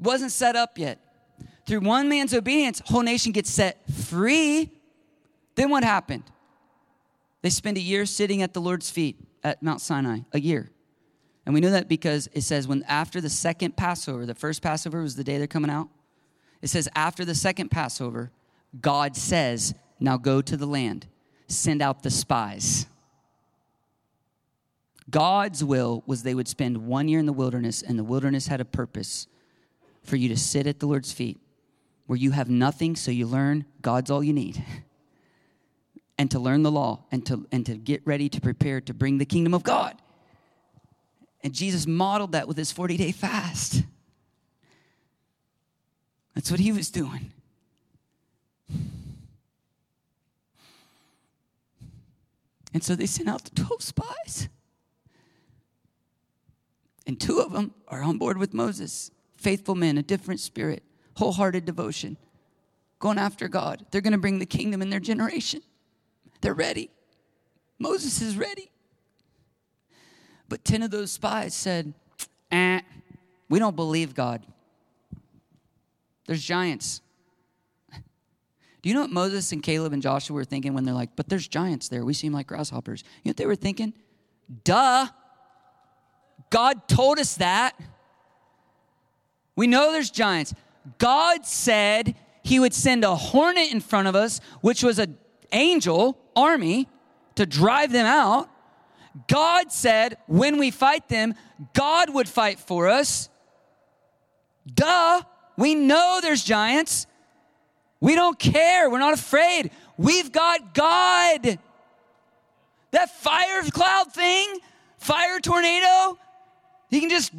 It wasn't set up yet. Through one man's obedience, whole nation gets set free. Then what happened? They spend a year sitting at the Lord's feet at Mount Sinai, a year. And we know that because it says when after the second Passover, the first Passover was the day they're coming out. It says after the second Passover, God says, now go to the land, send out the spies. God's will was they would spend 1 year in the wilderness, and the wilderness had a purpose for you to sit at the Lord's feet where you have nothing, so you learn God's all you need. And to learn the law and to get ready to prepare to bring the kingdom of God. And Jesus modeled that with his 40-day fast. That's what he was doing. And so they sent out the 12 spies. And two of them are on board with Moses. Faithful men, a different spirit, wholehearted devotion, going after God. They're going to bring the kingdom in their generation. They're ready. Moses is ready. But 10 of those spies said, we don't believe God. There's giants. Do you know what Moses and Caleb and Joshua were thinking when they're like, but there's giants there. We seem like grasshoppers. You know what they were thinking? Duh. God told us that. We know there's giants. God said he would send a hornet in front of us, which was an angel army, to drive them out. God said when we fight them, God would fight for us. Duh, we know there's giants. We don't care. We're not afraid. We've got God. That fire cloud thing, fire tornado, you can just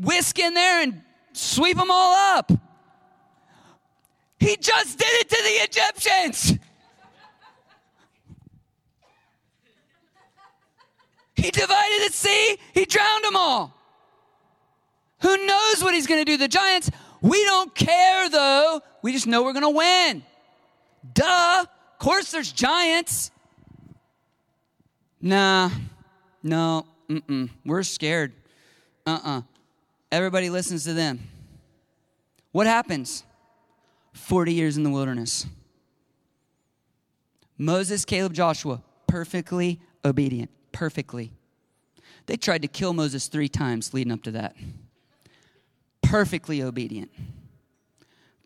whisk in there and sweep them all up. He just did it to the Egyptians. He divided the sea. He drowned them all. Who knows what he's going to do? The giants, we don't care, though. We just know we're going to win. Duh. Of course there's giants. Nah. No. We're scared. Everybody listens to them. What happens? 40 years in the wilderness. Moses, Caleb, Joshua, perfectly obedient. Perfectly. They tried to kill Moses 3 times leading up to that. Perfectly obedient.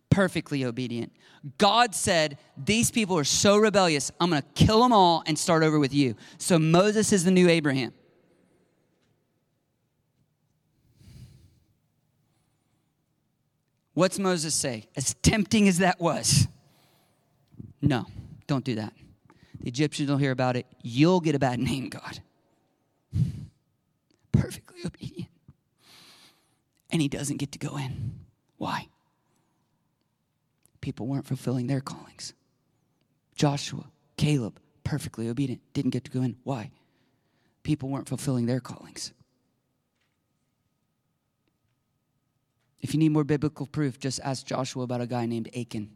Perfectly obedient. God said, these people are so rebellious, I'm going to kill them all and start over with you. So Moses is the new Abraham. What's Moses say? As tempting as that was. No, don't do that. The Egyptians don't hear about it. You'll get a bad name, God. Perfectly obedient. And he doesn't get to go in. Why? People weren't fulfilling their callings. Joshua, Caleb, perfectly obedient, didn't get to go in. Why? People weren't fulfilling their callings. If you need more biblical proof, just ask Joshua about a guy named Achan.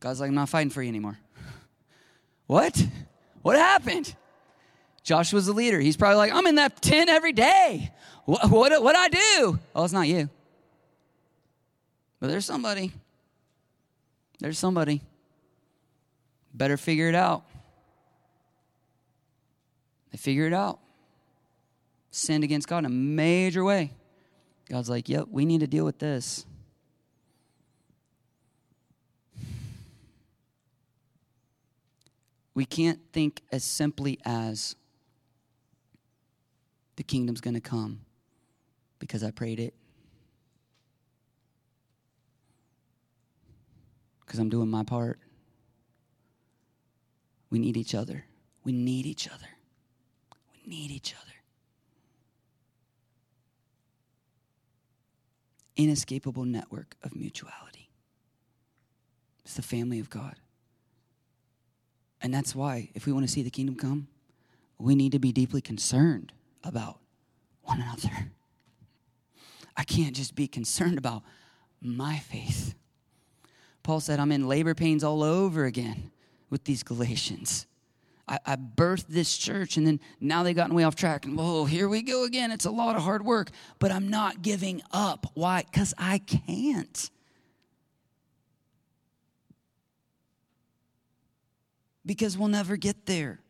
God's like, I'm not fighting for you anymore. What? What happened? Joshua's the leader. He's probably like, I'm in that tent every day. What I do? Oh, it's not you. But there's somebody. There's somebody. Better figure it out. They figure it out. Sinned against God in a major way. God's like, yep, we need to deal with this. We can't think as simply as the kingdom's going to come because I prayed it. Because I'm doing my part. We need each other. We need each other. We need each other. Inescapable network of mutuality. It's the family of God. And that's why, if we want to see the kingdom come, we need to be deeply concerned about one another. I can't just be concerned about my faith, Paul said, I'm in labor pains all over again with these Galatians. I birthed this church, and then now they've gotten way off track. And whoa, here we go again. It's a lot of hard work, but I'm not giving up. Why? Because I can't. Because we'll never get there.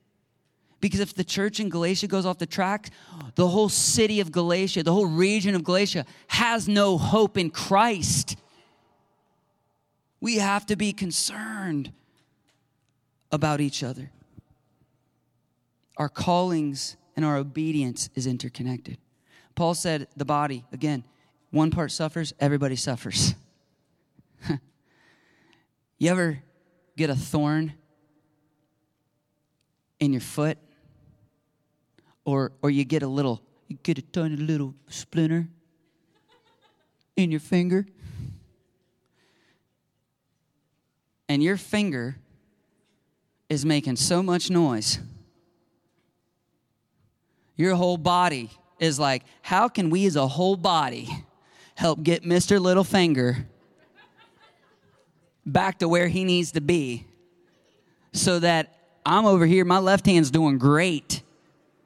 Because if the church in Galatia goes off the track, the whole city of Galatia, the whole region of Galatia has no hope in Christ. We have to be concerned about each other. Our callings and our obedience is interconnected. Paul said the body, again, one part suffers, everybody suffers. You ever get a thorn in your foot? Or you get a tiny little splinter in your finger. And your finger is making so much noise. Your whole body is like, how can we as a whole body help get Mr. Littlefinger back to where he needs to be so that I'm over here, my left hand's doing great.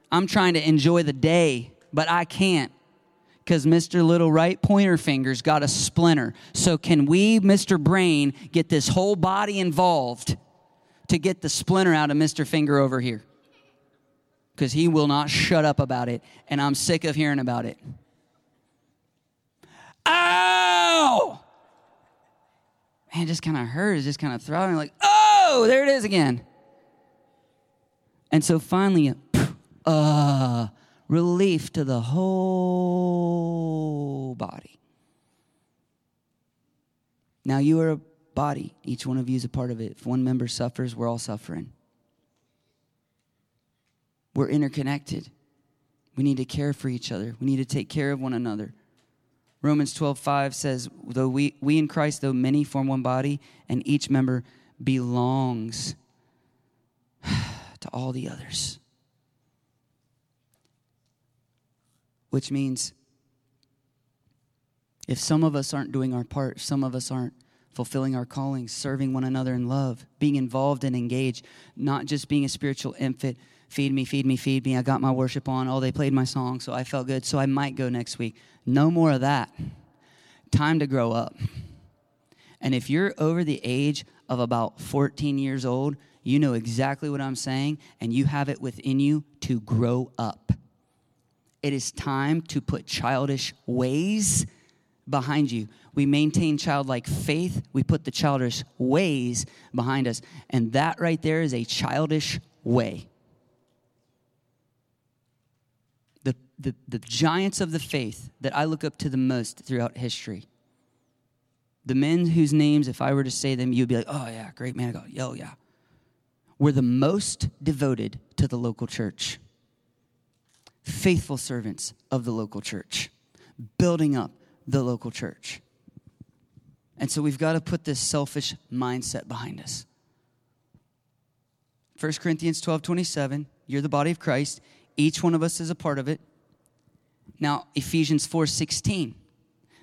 I'm trying to enjoy the day, but I can't because Mr. Little Right Pointer Finger's got a splinter. So can we, Mr. Brain, get this whole body involved to get the splinter out of Mr. Finger over here? Because he will not shut up about it, and I'm sick of hearing about it. Ow! Man, it just kind of hurt. It's just kind of throbbing. Like, oh, there it is again. And so finally, relief to the whole body. Now you are a body. Each one of you is a part of it. If one member suffers, we're all suffering. We're interconnected. We need to care for each other. We need to take care of one another. Romans 12:5 says, though we in Christ, though many, form one body, and each member belongs to all the others. Which means if some of us aren't doing our part, some of us aren't fulfilling our callings, serving one another in love, being involved and engaged, not just being a spiritual infant, feed me, feed me, feed me. I got my worship on. Oh, they played my song, so I felt good, so I might go next week. No more of that. Time to grow up. And if you're over the age of about 14 years old, you know exactly what I'm saying, and you have it within you to grow up. It is time to put childish ways behind you. We maintain childlike faith. We put the childish ways behind us. And that right there is a childish way. The giants of the faith that I look up to the most throughout history, the men whose names, if I were to say them, you'd be like, oh, yeah, great man of God. Oh, yeah. Were the most devoted to the local church. Faithful servants of the local church. Building up the local church. And so we've got to put this selfish mindset behind us. 1 Corinthians 12:27, you're the body of Christ. Each one of us is a part of it. Now, Ephesians 4:16.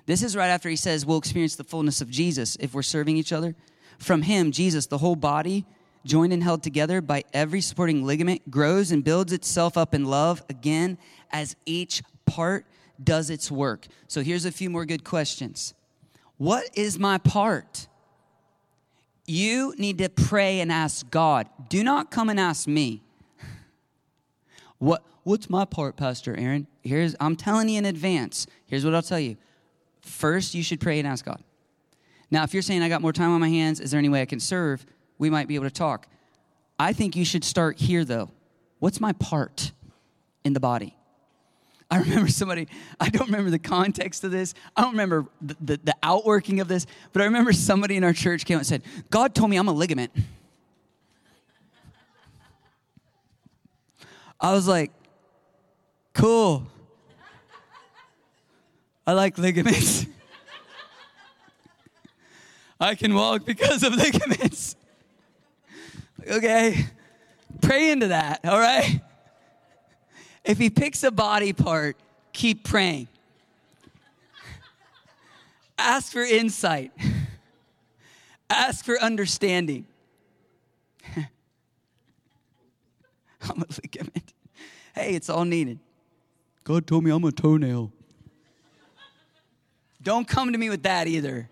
This is right after he says we'll experience the fullness of Jesus if we're serving each other. From him, Jesus, the whole body, joined and held together by every supporting ligament, grows and builds itself up in love, again, as each part does its work. So here's a few more good questions. What is my part? You need to pray and ask God. Do not come and ask me. What's my part, Pastor Aaron? I'm telling you in advance. Here's what I'll tell you. First, you should pray and ask God. Now, if you're saying, I got more time on my hands, is there any way I can serve? We might be able to talk. I think you should start here, though. What's my part in the body? I remember somebody, I don't remember the context of this. I don't remember the outworking of this. But I remember somebody in our church came and said, God told me I'm a ligament. I was like, cool. I like ligaments. I can walk because of ligaments. Okay, pray into that, all right? If he picks a body part, keep praying. Ask for insight. ask for understanding. I'm going to give it. Hey, it's all needed. God told me I'm a toenail. Don't come to me with that either.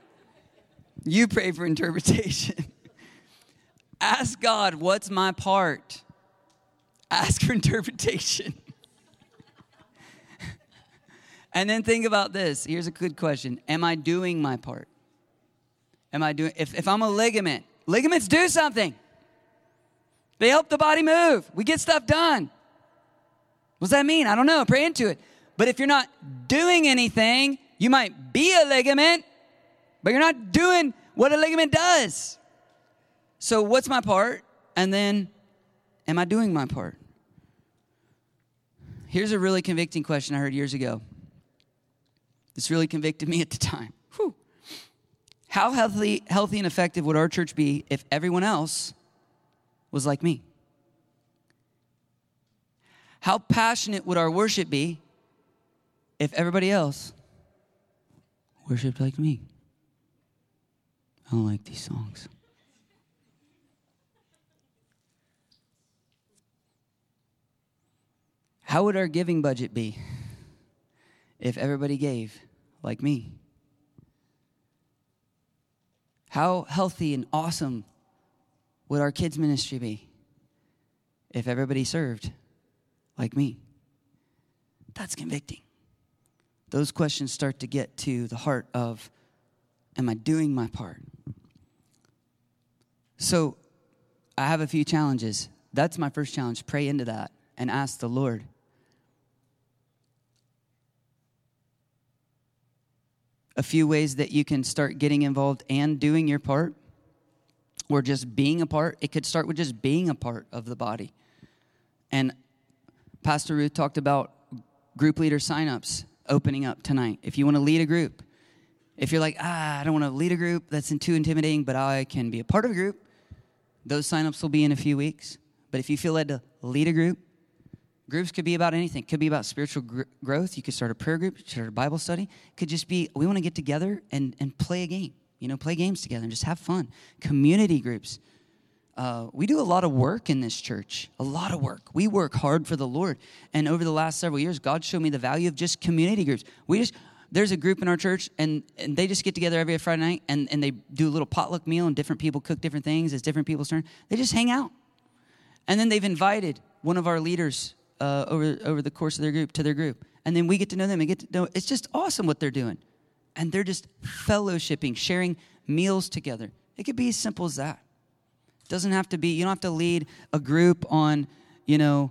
You pray for interpretation. Ask God, what's my part? Ask for interpretation. And then think about this. Here's a good question. Am I doing my part? Am I doing, if I'm a ligament, ligaments do something. They help the body move. We get stuff done. What does that mean? I don't know. Pray into it. But if you're not doing anything, you might be a ligament, but you're not doing what a ligament does. So what's my part? And then, am I doing my part? Here's a really convicting question I heard years ago. This really convicted me at the time. Whew. How healthy and effective would our church be if everyone else was like me? How passionate would our worship be if everybody else worshipped like me? I don't like these songs. How would our giving budget be if everybody gave like me? How healthy and awesome would our kids' ministry be if everybody served like me? That's convicting. Those questions start to get to the heart of, am I doing my part? So I have a few challenges. That's my first challenge. Pray into that and ask the Lord, a few ways that you can start getting involved and doing your part, or just being a part. It could start with just being a part of the body. And Pastor Ruth talked about group leader signups opening up tonight. If you want to lead a group, if you're like, I don't want to lead a group, that's too intimidating, but I can be a part of a group, those signups will be in a few weeks. But if you feel led to lead a group, groups could be about anything. It could be about spiritual growth. You could start a prayer group, you could start a Bible study. It could just be, we want to get together and play a game. You know, play games together and just have fun. Community groups. We do a lot of work in this church, a lot of work. We work hard for the Lord. And over the last several years, God showed me the value of just community groups. There's a group in our church, and they just get together every Friday night, and they do a little potluck meal, and different people cook different things. It's different people's turn. They just hang out. And then they've invited one of our leaders over the course of their group to their group. And then we get to know them. It's just awesome what they're doing. And they're just fellowshipping, sharing meals together. It could be as simple as that. It doesn't have to be, you don't have to lead a group on, 12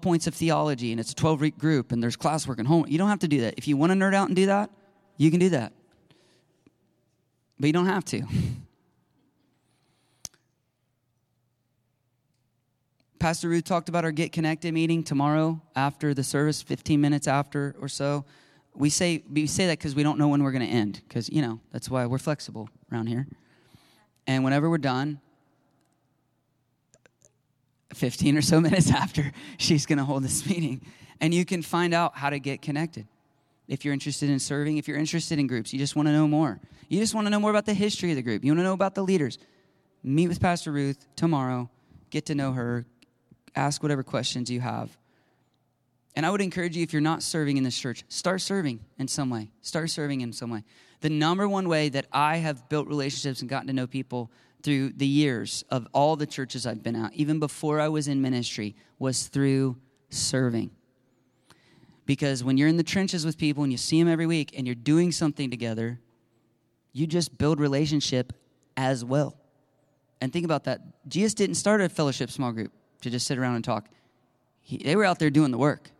points of theology, and it's a 12-week group, and there's classwork and homework. You don't have to do that. If you want to nerd out and do that, you can do that. But you don't have to. Pastor Ruth talked about our Get Connected meeting tomorrow after the service, 15 minutes after or so. We say that because we don't know when we're going to end, because, that's why we're flexible around here. And whenever we're done, 15 or so minutes after, she's going to hold this meeting. And you can find out how to get connected. If you're interested in serving, if you're interested in groups, you just want to know more. You just want to know more about the history of the group. You want to know about the leaders. Meet with Pastor Ruth tomorrow. Get to know her. Ask whatever questions you have. And I would encourage you, if you're not serving in this church, start serving in some way. Start serving in some way. The number one way that I have built relationships and gotten to know people through the years of all the churches I've been at, even before I was in ministry, was through serving. Because when you're in the trenches with people and you see them every week and you're doing something together, you just build relationship as well. And think about that. Jesus didn't start a fellowship small group to just sit around and talk. They were out there doing the work.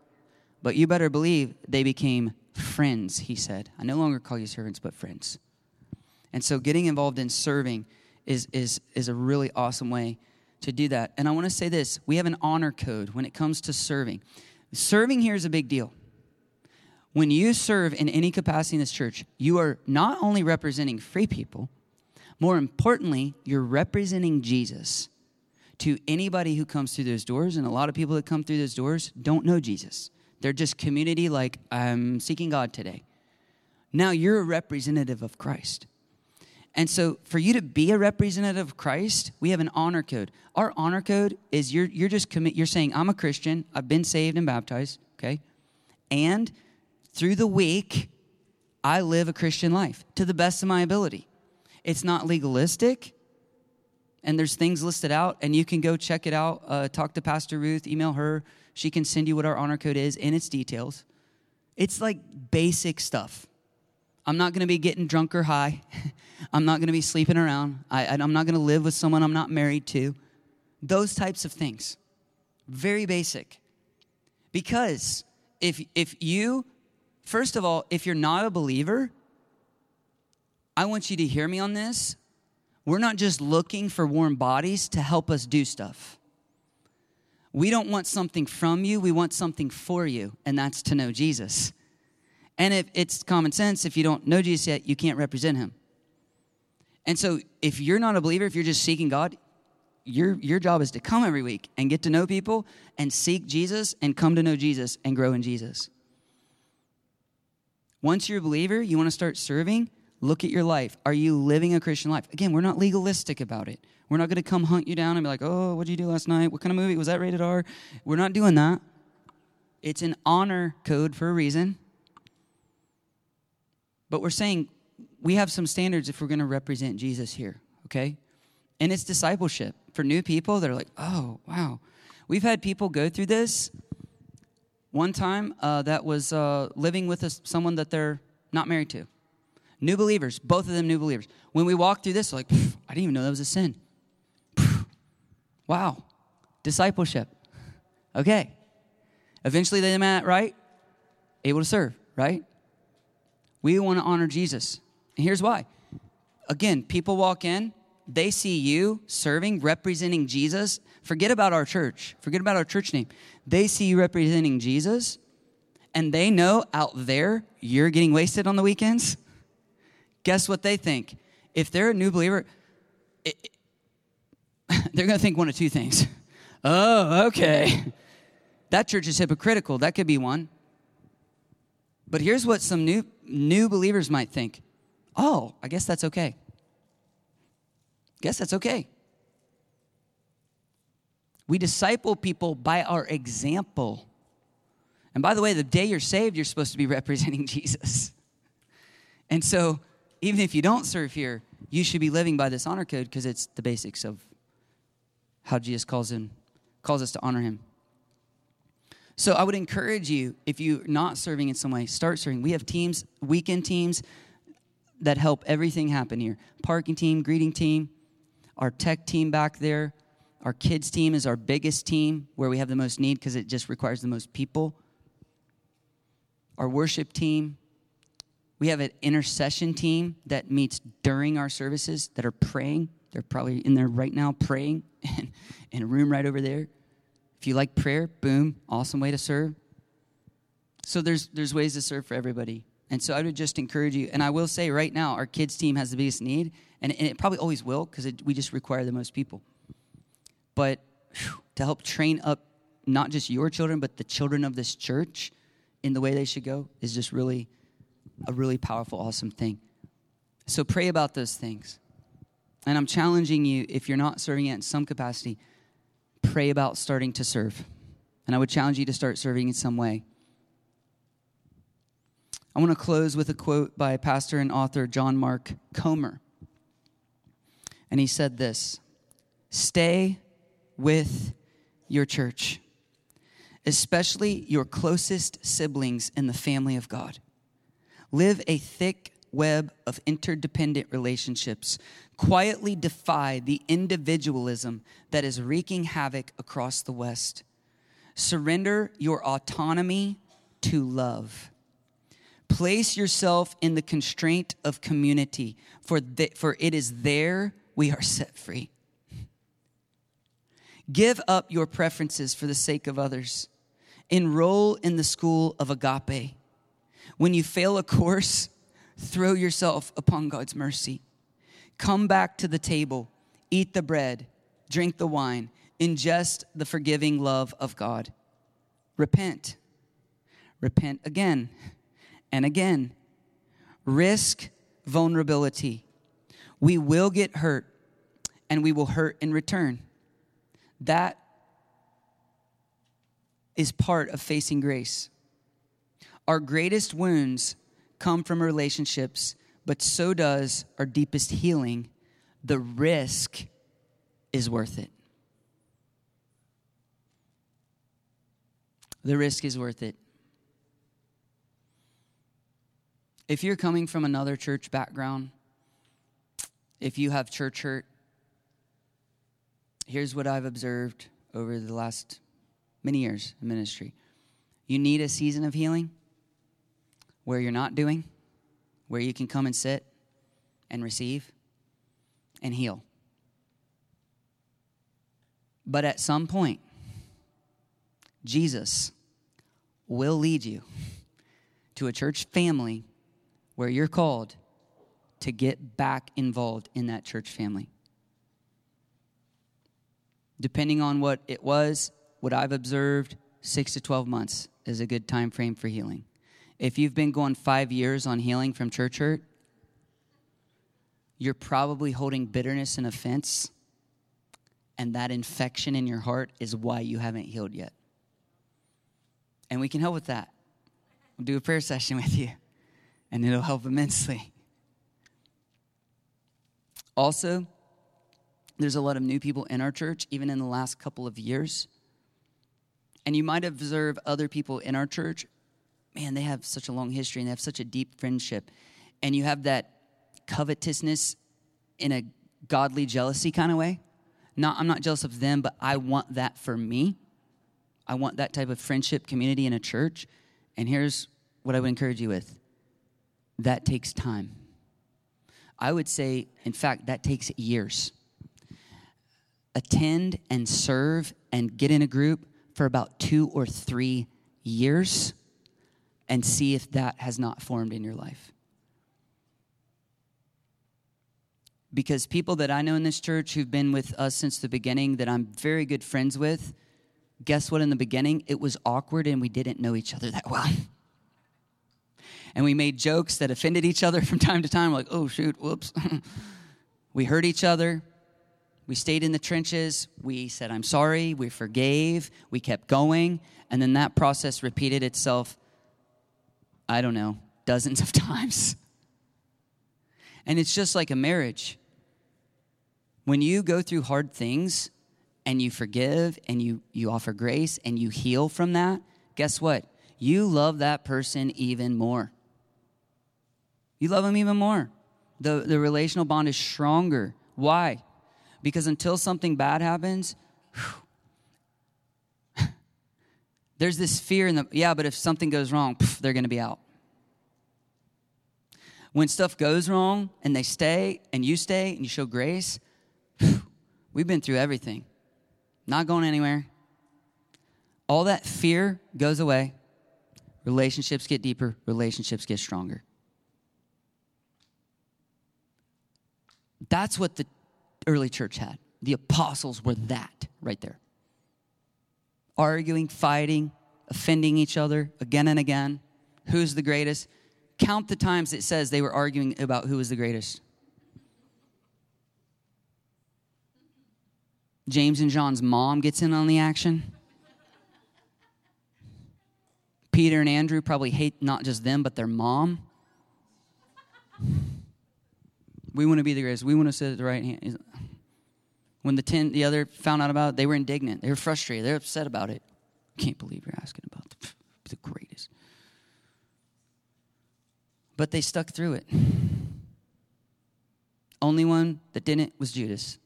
But you better believe they became friends, he said. I no longer call you servants, but friends. And so getting involved in serving is a really awesome way to do that. And I want to say this. We have an honor code when it comes to serving. Serving here is a big deal. When you serve in any capacity in this church, you are not only representing free people, more importantly, you're representing Jesus to anybody who comes through those doors. And a lot of people that come through those doors don't know Jesus. They're just community, like, I'm seeking God today. Now you're a representative of Christ. And so for you to be a representative of Christ, we have an honor code. Our honor code is you're saying, I'm a Christian, I've been saved and baptized, okay? And through the week, I live a Christian life to the best of my ability. It's not legalistic, and there's things listed out, and you can go check it out. Talk to Pastor Ruth, email her. She can send you what our honor code is and its details. It's like basic stuff. I'm not going to be getting drunk or high. I'm not going to be sleeping around. I'm not going to live with someone I'm not married to. Those types of things. Very basic. Because if you, first of all, if you're not a believer, I want you to hear me on this. We're not just looking for warm bodies to help us do stuff. We don't want something from you. We want something for you, and that's to know Jesus. And if it's common sense, if you don't know Jesus yet, you can't represent him. And so if you're not a believer, if you're just seeking God, your job is to come every week and get to know people and seek Jesus and come to know Jesus and grow in Jesus. Once you're a believer, you want to start serving. Look at your life. Are you living a Christian life? Again, we're not legalistic about it. We're not going to come hunt you down and be like, oh, what did you do last night? What kind of movie? Was that rated R? We're not doing that. It's an honor code for a reason. But we're saying we have some standards if we're going to represent Jesus here, okay? And it's discipleship. For new people, they're like, oh, wow. We've had people go through this. One time that was living with someone that they're not married to. New believers, both of them new believers. When we walk through this, we're like, I didn't even know that was a sin. Wow. Discipleship. Okay. Eventually they met, right? Able to serve, right? We want to honor Jesus. And here's why. Again, people walk in, they see you serving, representing Jesus. Forget about our church. Forget about our church name. They see you representing Jesus, and they know out there you're getting wasted on the weekends. Guess what they think? If they're a new believer, they're going to think one of two things. Oh, okay. That church is hypocritical. That could be one. But here's what some new believers might think. Oh, I guess that's okay. Guess that's okay. We disciple people by our example. And by the way, the day you're saved, you're supposed to be representing Jesus. And so, even if you don't serve here, you should be living by this honor code because it's the basics of how Jesus calls us to honor him. So I would encourage you, if you're not serving in some way, start serving. We have teams, weekend teams, that help everything happen here. Parking team, greeting team, our tech team back there. Our kids team is our biggest team where we have the most need because it just requires the most people. Our worship team. We have an intercession team that meets during our services that are praying. They're probably in there right now praying in a room right over there. If you like prayer, boom, awesome way to serve. So there's ways to serve for everybody. And so I would just encourage you. And I will say right now, our kids team has the biggest need. And it probably always will because we just require the most people. But to help train up not just your children, but the children of this church in the way they should go is just really a really powerful, awesome thing. So pray about those things. And I'm challenging you, if you're not serving yet in some capacity, pray about starting to serve. And I would challenge you to start serving in some way. I want to close with a quote by pastor and author John Mark Comer. And he said this, "Stay with your church, especially your closest siblings in the family of God. Live a thick web of interdependent relationships. Quietly defy the individualism that is wreaking havoc across the West. Surrender your autonomy to love. Place yourself in the constraint of community, for it is there we are set free. Give up your preferences for the sake of others. Enroll in the school of agape. When you fail a course, throw yourself upon God's mercy. Come back to the table, eat the bread, drink the wine, ingest the forgiving love of God. Repent. Repent again and again. Risk vulnerability. We will get hurt, and we will hurt in return. That is part of facing grace. Our greatest wounds come from relationships, but so does our deepest healing. The risk is worth it. The risk is worth it. If you're coming from another church background, if you have church hurt, here's what I've observed over the last many years in ministry. You need a season of healing where you're not doing, where you can come and sit and receive and heal. But at some point, Jesus will lead you to a church family where you're called to get back involved in that church family. Depending on what it was, what I've observed, 6 to 12 months is a good time frame for healing. If you've been going 5 years on healing from church hurt, you're probably holding bitterness and offense, and that infection in your heart is why you haven't healed yet. And we can help with that. We'll do a prayer session with you, and it'll help immensely. Also, there's a lot of new people in our church, even in the last couple of years. And you might observe other people in our church, man, they have such a long history, and they have such a deep friendship. And you have that covetousness in a godly jealousy kind of way. I'm not jealous of them, but I want that for me. I want that type of friendship, community in a church. And here's what I would encourage you with. That takes time. I would say, in fact, that takes years. Attend and serve and get in a group for about 2 or 3 years and see if that has not formed in your life. Because people that I know in this church who've been with us since the beginning that I'm very good friends with, guess what? In the beginning, it was awkward and we didn't know each other that well. And we made jokes that offended each other from time to time. We're like, oh, shoot, whoops. We hurt each other. We stayed in the trenches. We said, I'm sorry. We forgave. We kept going. And then that process repeated itself, I don't know, dozens of times. And it's just like a marriage. When you go through hard things and you forgive and you offer grace and you heal from that, guess what? You love that person even more. You love them even more. The relational bond is stronger. Why? Because until something bad happens, there's this fear but if something goes wrong, they're going to be out. When stuff goes wrong and they stay and you show grace, we've been through everything. Not going anywhere. All that fear goes away. Relationships get deeper. Relationships get stronger. That's what the early church had. The apostles were that right there. Arguing, fighting, offending each other again and again. Who's the greatest? Count the times it says they were arguing about who was the greatest. James and John's mom gets in on the action. Peter and Andrew probably hate not just them, but their mom. We want to be the greatest. We want to sit at the right hand. When the other found out about it, they were indignant. They were frustrated. They were upset about it. Can't believe you're asking about the greatest. But they stuck through it. Only one that didn't was Judas,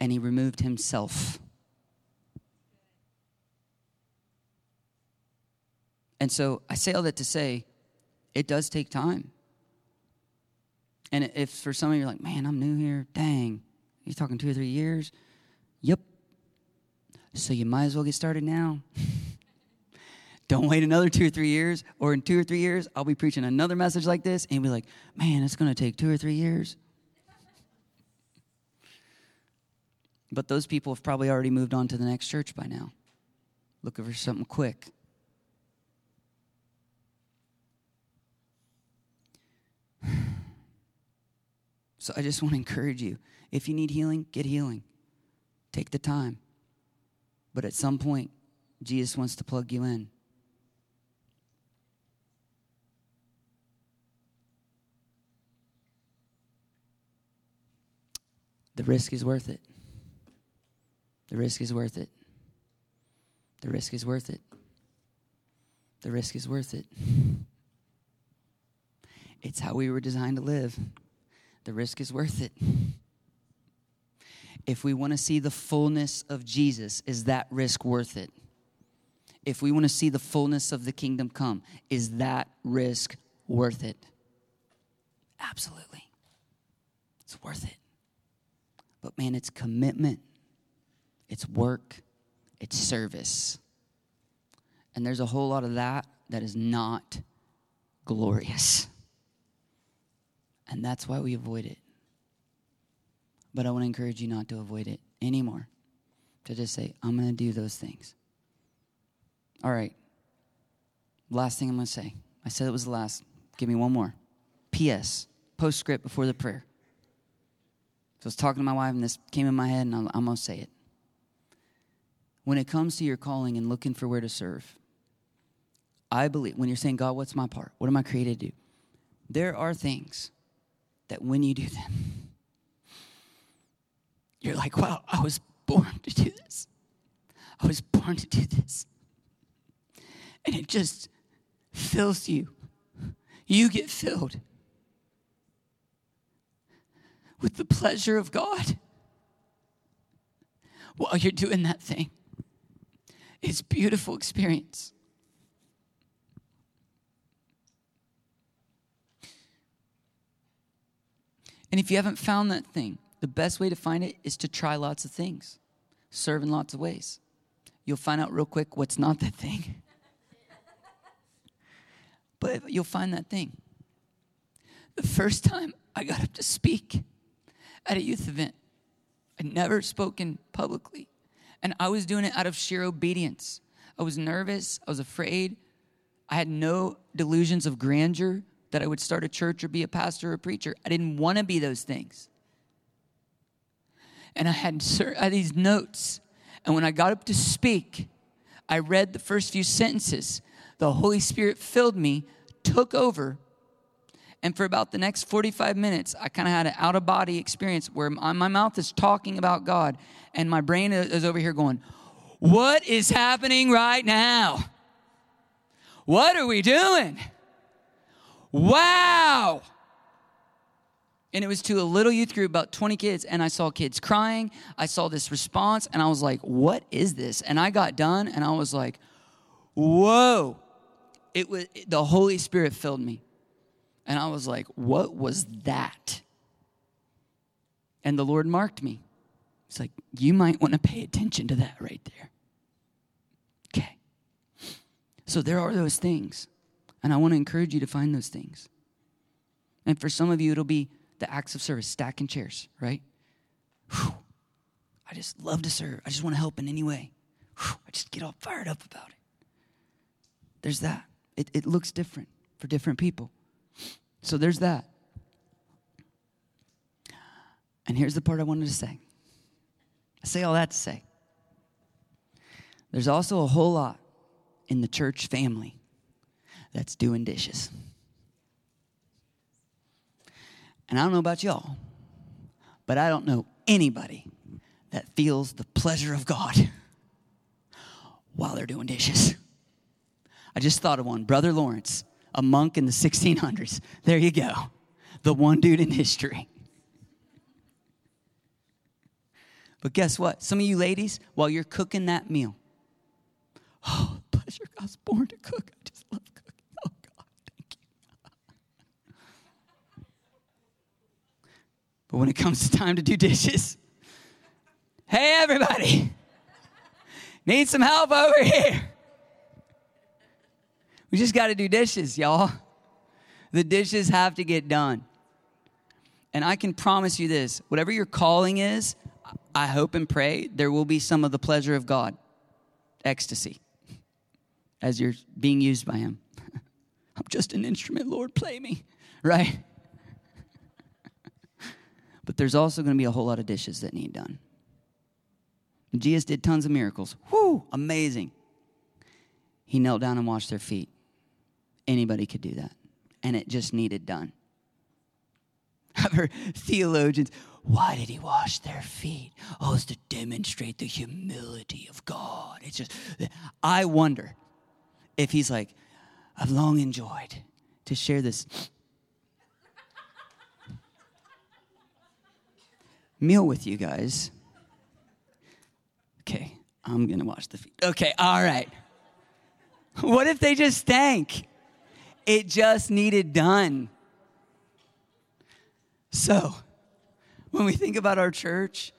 and he removed himself. And so I say all that to say, it does take time. And if for some of you are like, man, I'm new here, dang, you're talking 2 or 3 years? Yep. So you might as well get started now. Don't wait another 2 or 3 years, or in 2 or 3 years, I'll be preaching another message like this, and you'll be like, man, it's going to take 2 or 3 years. But those people have probably already moved on to the next church by now, looking for something quick. So I just want to encourage you. If you need healing, get healing. Take the time. But at some point, Jesus wants to plug you in. The risk is worth it. The risk is worth it. The risk is worth it. The risk is worth it. It's how we were designed to live. The risk is worth it. If we want to see the fullness of Jesus, is that risk worth it? If we want to see the fullness of the kingdom come, is that risk worth it? Absolutely. It's worth it. But man, it's commitment. It's work. It's service. And there's a whole lot of that is not glorious. And that's why we avoid it. But I want to encourage you not to avoid it anymore. To just say, I'm going to do those things. All right. Last thing I'm going to say. I said it was the last. Give me one more. P.S. Postscript before the prayer. So I was talking to my wife and this came in my head and I'm going to say it. When it comes to your calling and looking for where to serve, I believe, when you're saying, God, what's my part? What am I created to do? There are things that when you do them, you're like, wow, I was born to do this. I was born to do this. And it just fills you. You get filled with the pleasure of God while you're doing that thing. It's a beautiful experience. And if you haven't found that thing, the best way to find it is to try lots of things, serve in lots of ways. You'll find out real quick what's not that thing. But you'll find that thing. The first time I got up to speak at a youth event, I'd never spoken publicly. And I was doing it out of sheer obedience. I was nervous. I was afraid. I had no delusions of grandeur that I would start a church or be a pastor or a preacher. I didn't want to be those things. And I had these notes. And when I got up to speak, I read the first few sentences. The Holy Spirit filled me, took over. And for about the next 45 minutes, I kind of had an out-of-body experience where my mouth is talking about God and my brain is over here going, what is happening right now? What are we doing? Wow! And it was to a little youth group, about 20 kids, and I saw kids crying. I saw this response, and I was like, what is this? And I got done, and I was like, whoa. The Holy Spirit filled me. And I was like, what was that? And the Lord marked me. He's like, you might want to pay attention to that right there. Okay. So there are those things. And I want to encourage you to find those things. And for some of you, it'll be the acts of service, stacking chairs, right? Whew. I just love to serve. I just want to help in any way. Whew. I just get all fired up about it. There's that. It looks different for different people. So there's that. And here's the part I wanted to say. I say all that to say, there's also a whole lot in the church family that's doing dishes. And I don't know about y'all, but I don't know anybody that feels the pleasure of God while they're doing dishes. I just thought of one, Brother Lawrence. A monk in the 1600s. There you go. The one dude in history. But guess what? Some of you ladies, while you're cooking that meal, oh, pleasure, I was born to cook. I just love cooking. Oh, God, thank you. But when it comes to time to do dishes, hey, everybody, need some help over here. We just got to do dishes, y'all. The dishes have to get done. And I can promise you this. Whatever your calling is, I hope and pray there will be some of the pleasure of God, ecstasy, as you're being used by Him. I'm just an instrument, Lord, play me, right? But there's also going to be a whole lot of dishes that need done. Jesus did tons of miracles. Whoo, amazing. He knelt down and washed their feet. Anybody could do that. And it just needed done. I've heard theologians, why did he wash their feet? Oh, it's to demonstrate the humility of God. It's just, I wonder if he's like, I've long enjoyed to share this meal with you guys. Okay, I'm going to wash the feet. Okay, all right. What if they just stank? It just needed done. So, when we think about our church,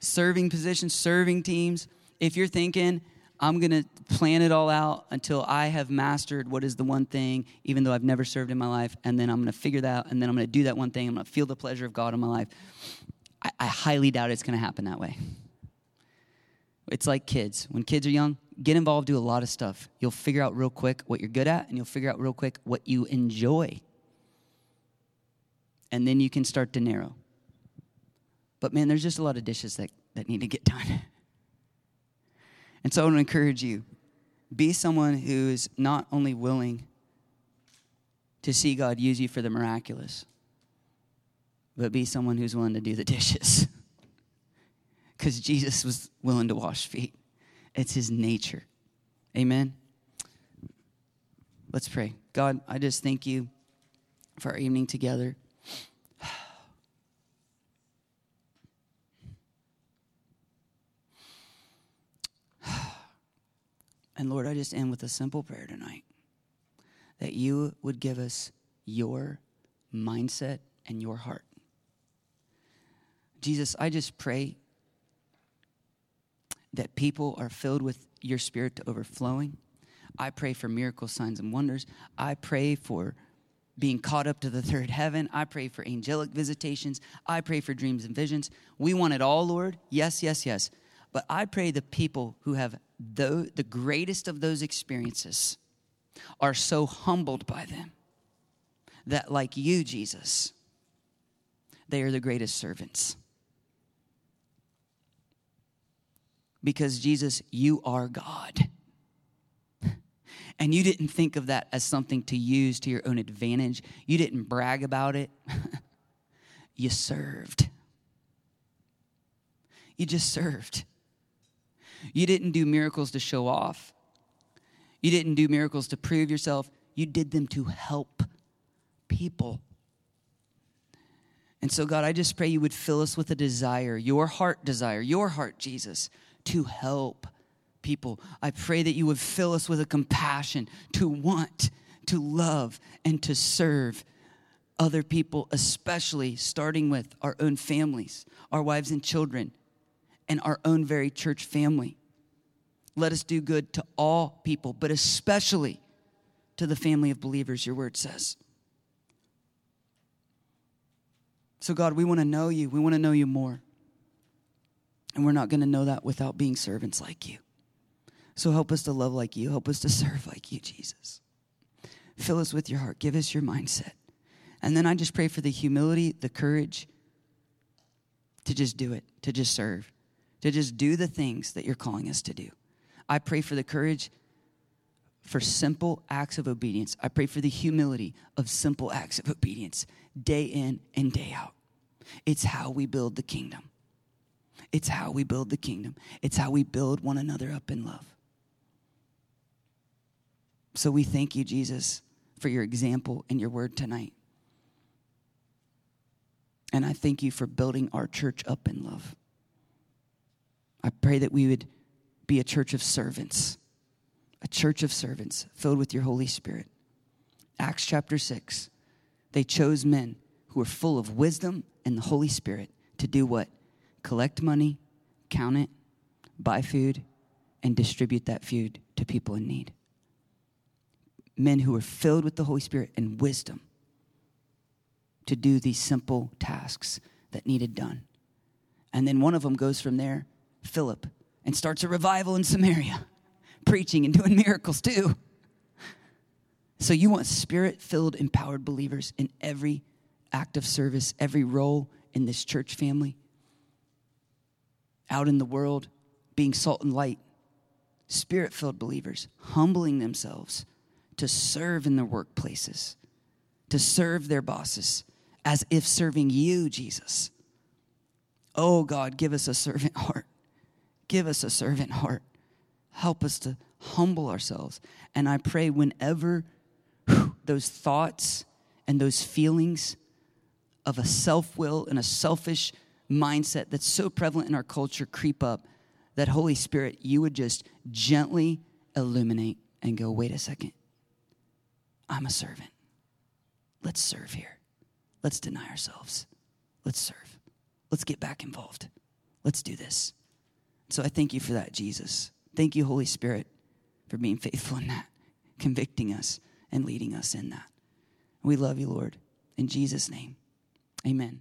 serving positions, serving teams, if you're thinking, I'm going to plan it all out until I have mastered what is the one thing, even though I've never served in my life, and then I'm going to figure that out, and then I'm going to do that one thing, I'm going to feel the pleasure of God in my life, I highly doubt it's going to happen that way. It's like kids. When kids are young, get involved, do a lot of stuff. You'll figure out real quick what you're good at, and you'll figure out real quick what you enjoy. And then you can start to narrow. But man, there's just a lot of dishes that need to get done. And so I want to encourage you, be someone who is not only willing to see God use you for the miraculous, but be someone who's willing to do the dishes. Because Jesus was willing to wash feet. It's his nature. Amen? Let's pray. God, I just thank you for our evening together. And Lord, I just end with a simple prayer tonight, that you would give us your mindset and your heart. Jesus, I just pray that people are filled with your Spirit to overflowing. I pray for miracles, signs, and wonders. I pray for being caught up to the third heaven. I pray for angelic visitations. I pray for dreams and visions. We want it all, Lord. Yes, yes, yes. But I pray the people who have the greatest of those experiences are so humbled by them that, like you, Jesus, they are the greatest servants. Because, Jesus, you are God. And you didn't think of that as something to use to your own advantage. You didn't brag about it. You served. You just served. You didn't do miracles to show off. You didn't do miracles to prove yourself. You did them to help people. And so, God, I just pray you would fill us with a desire, your heart, Jesus, to help people. I pray that you would fill us with a compassion to want, to love, and to serve other people, especially starting with our own families, our wives and children, and our own very church family. Let us do good to all people, but especially to the family of believers, your word says. So, God, we want to know you. We want to know you more. And we're not going to know that without being servants like you. So help us to love like you. Help us to serve like you, Jesus. Fill us with your heart. Give us your mindset. And then I just pray for the humility, the courage to just do it, to just serve, to just do the things that you're calling us to do. I pray for the courage for simple acts of obedience. I pray for the humility of simple acts of obedience day in and day out. It's how we build the kingdom. It's how we build the kingdom. It's how we build one another up in love. So we thank you, Jesus, for your example and your word tonight. And I thank you for building our church up in love. I pray that we would be a church of servants filled with your Holy Spirit. Acts chapter 6, they chose men who were full of wisdom and the Holy Spirit to do what? Collect money, count it, buy food, and distribute that food to people in need. Men who were filled with the Holy Spirit and wisdom to do these simple tasks that needed done. And then one of them goes from there, Philip, and starts a revival in Samaria, preaching and doing miracles too. So you want Spirit-filled, empowered believers in every act of service, every role, in this church family, out in the world, being salt and light, Spirit-filled believers, humbling themselves to serve in their workplaces, to serve their bosses, as if serving you, Jesus. Oh, God, give us a servant heart. Give us a servant heart. Help us to humble ourselves. And I pray whenever those thoughts and those feelings of a self-will and a selfish mindset that's so prevalent in our culture creep up, that Holy Spirit, you would just gently illuminate and go, wait a second, I'm a servant. Let's serve here. Let's deny ourselves. Let's serve. Let's get back involved. Let's do this. So I thank you for that, Jesus. Thank you, Holy Spirit, for being faithful in that, convicting us and leading us in that. We love you, Lord. In Jesus' name, amen.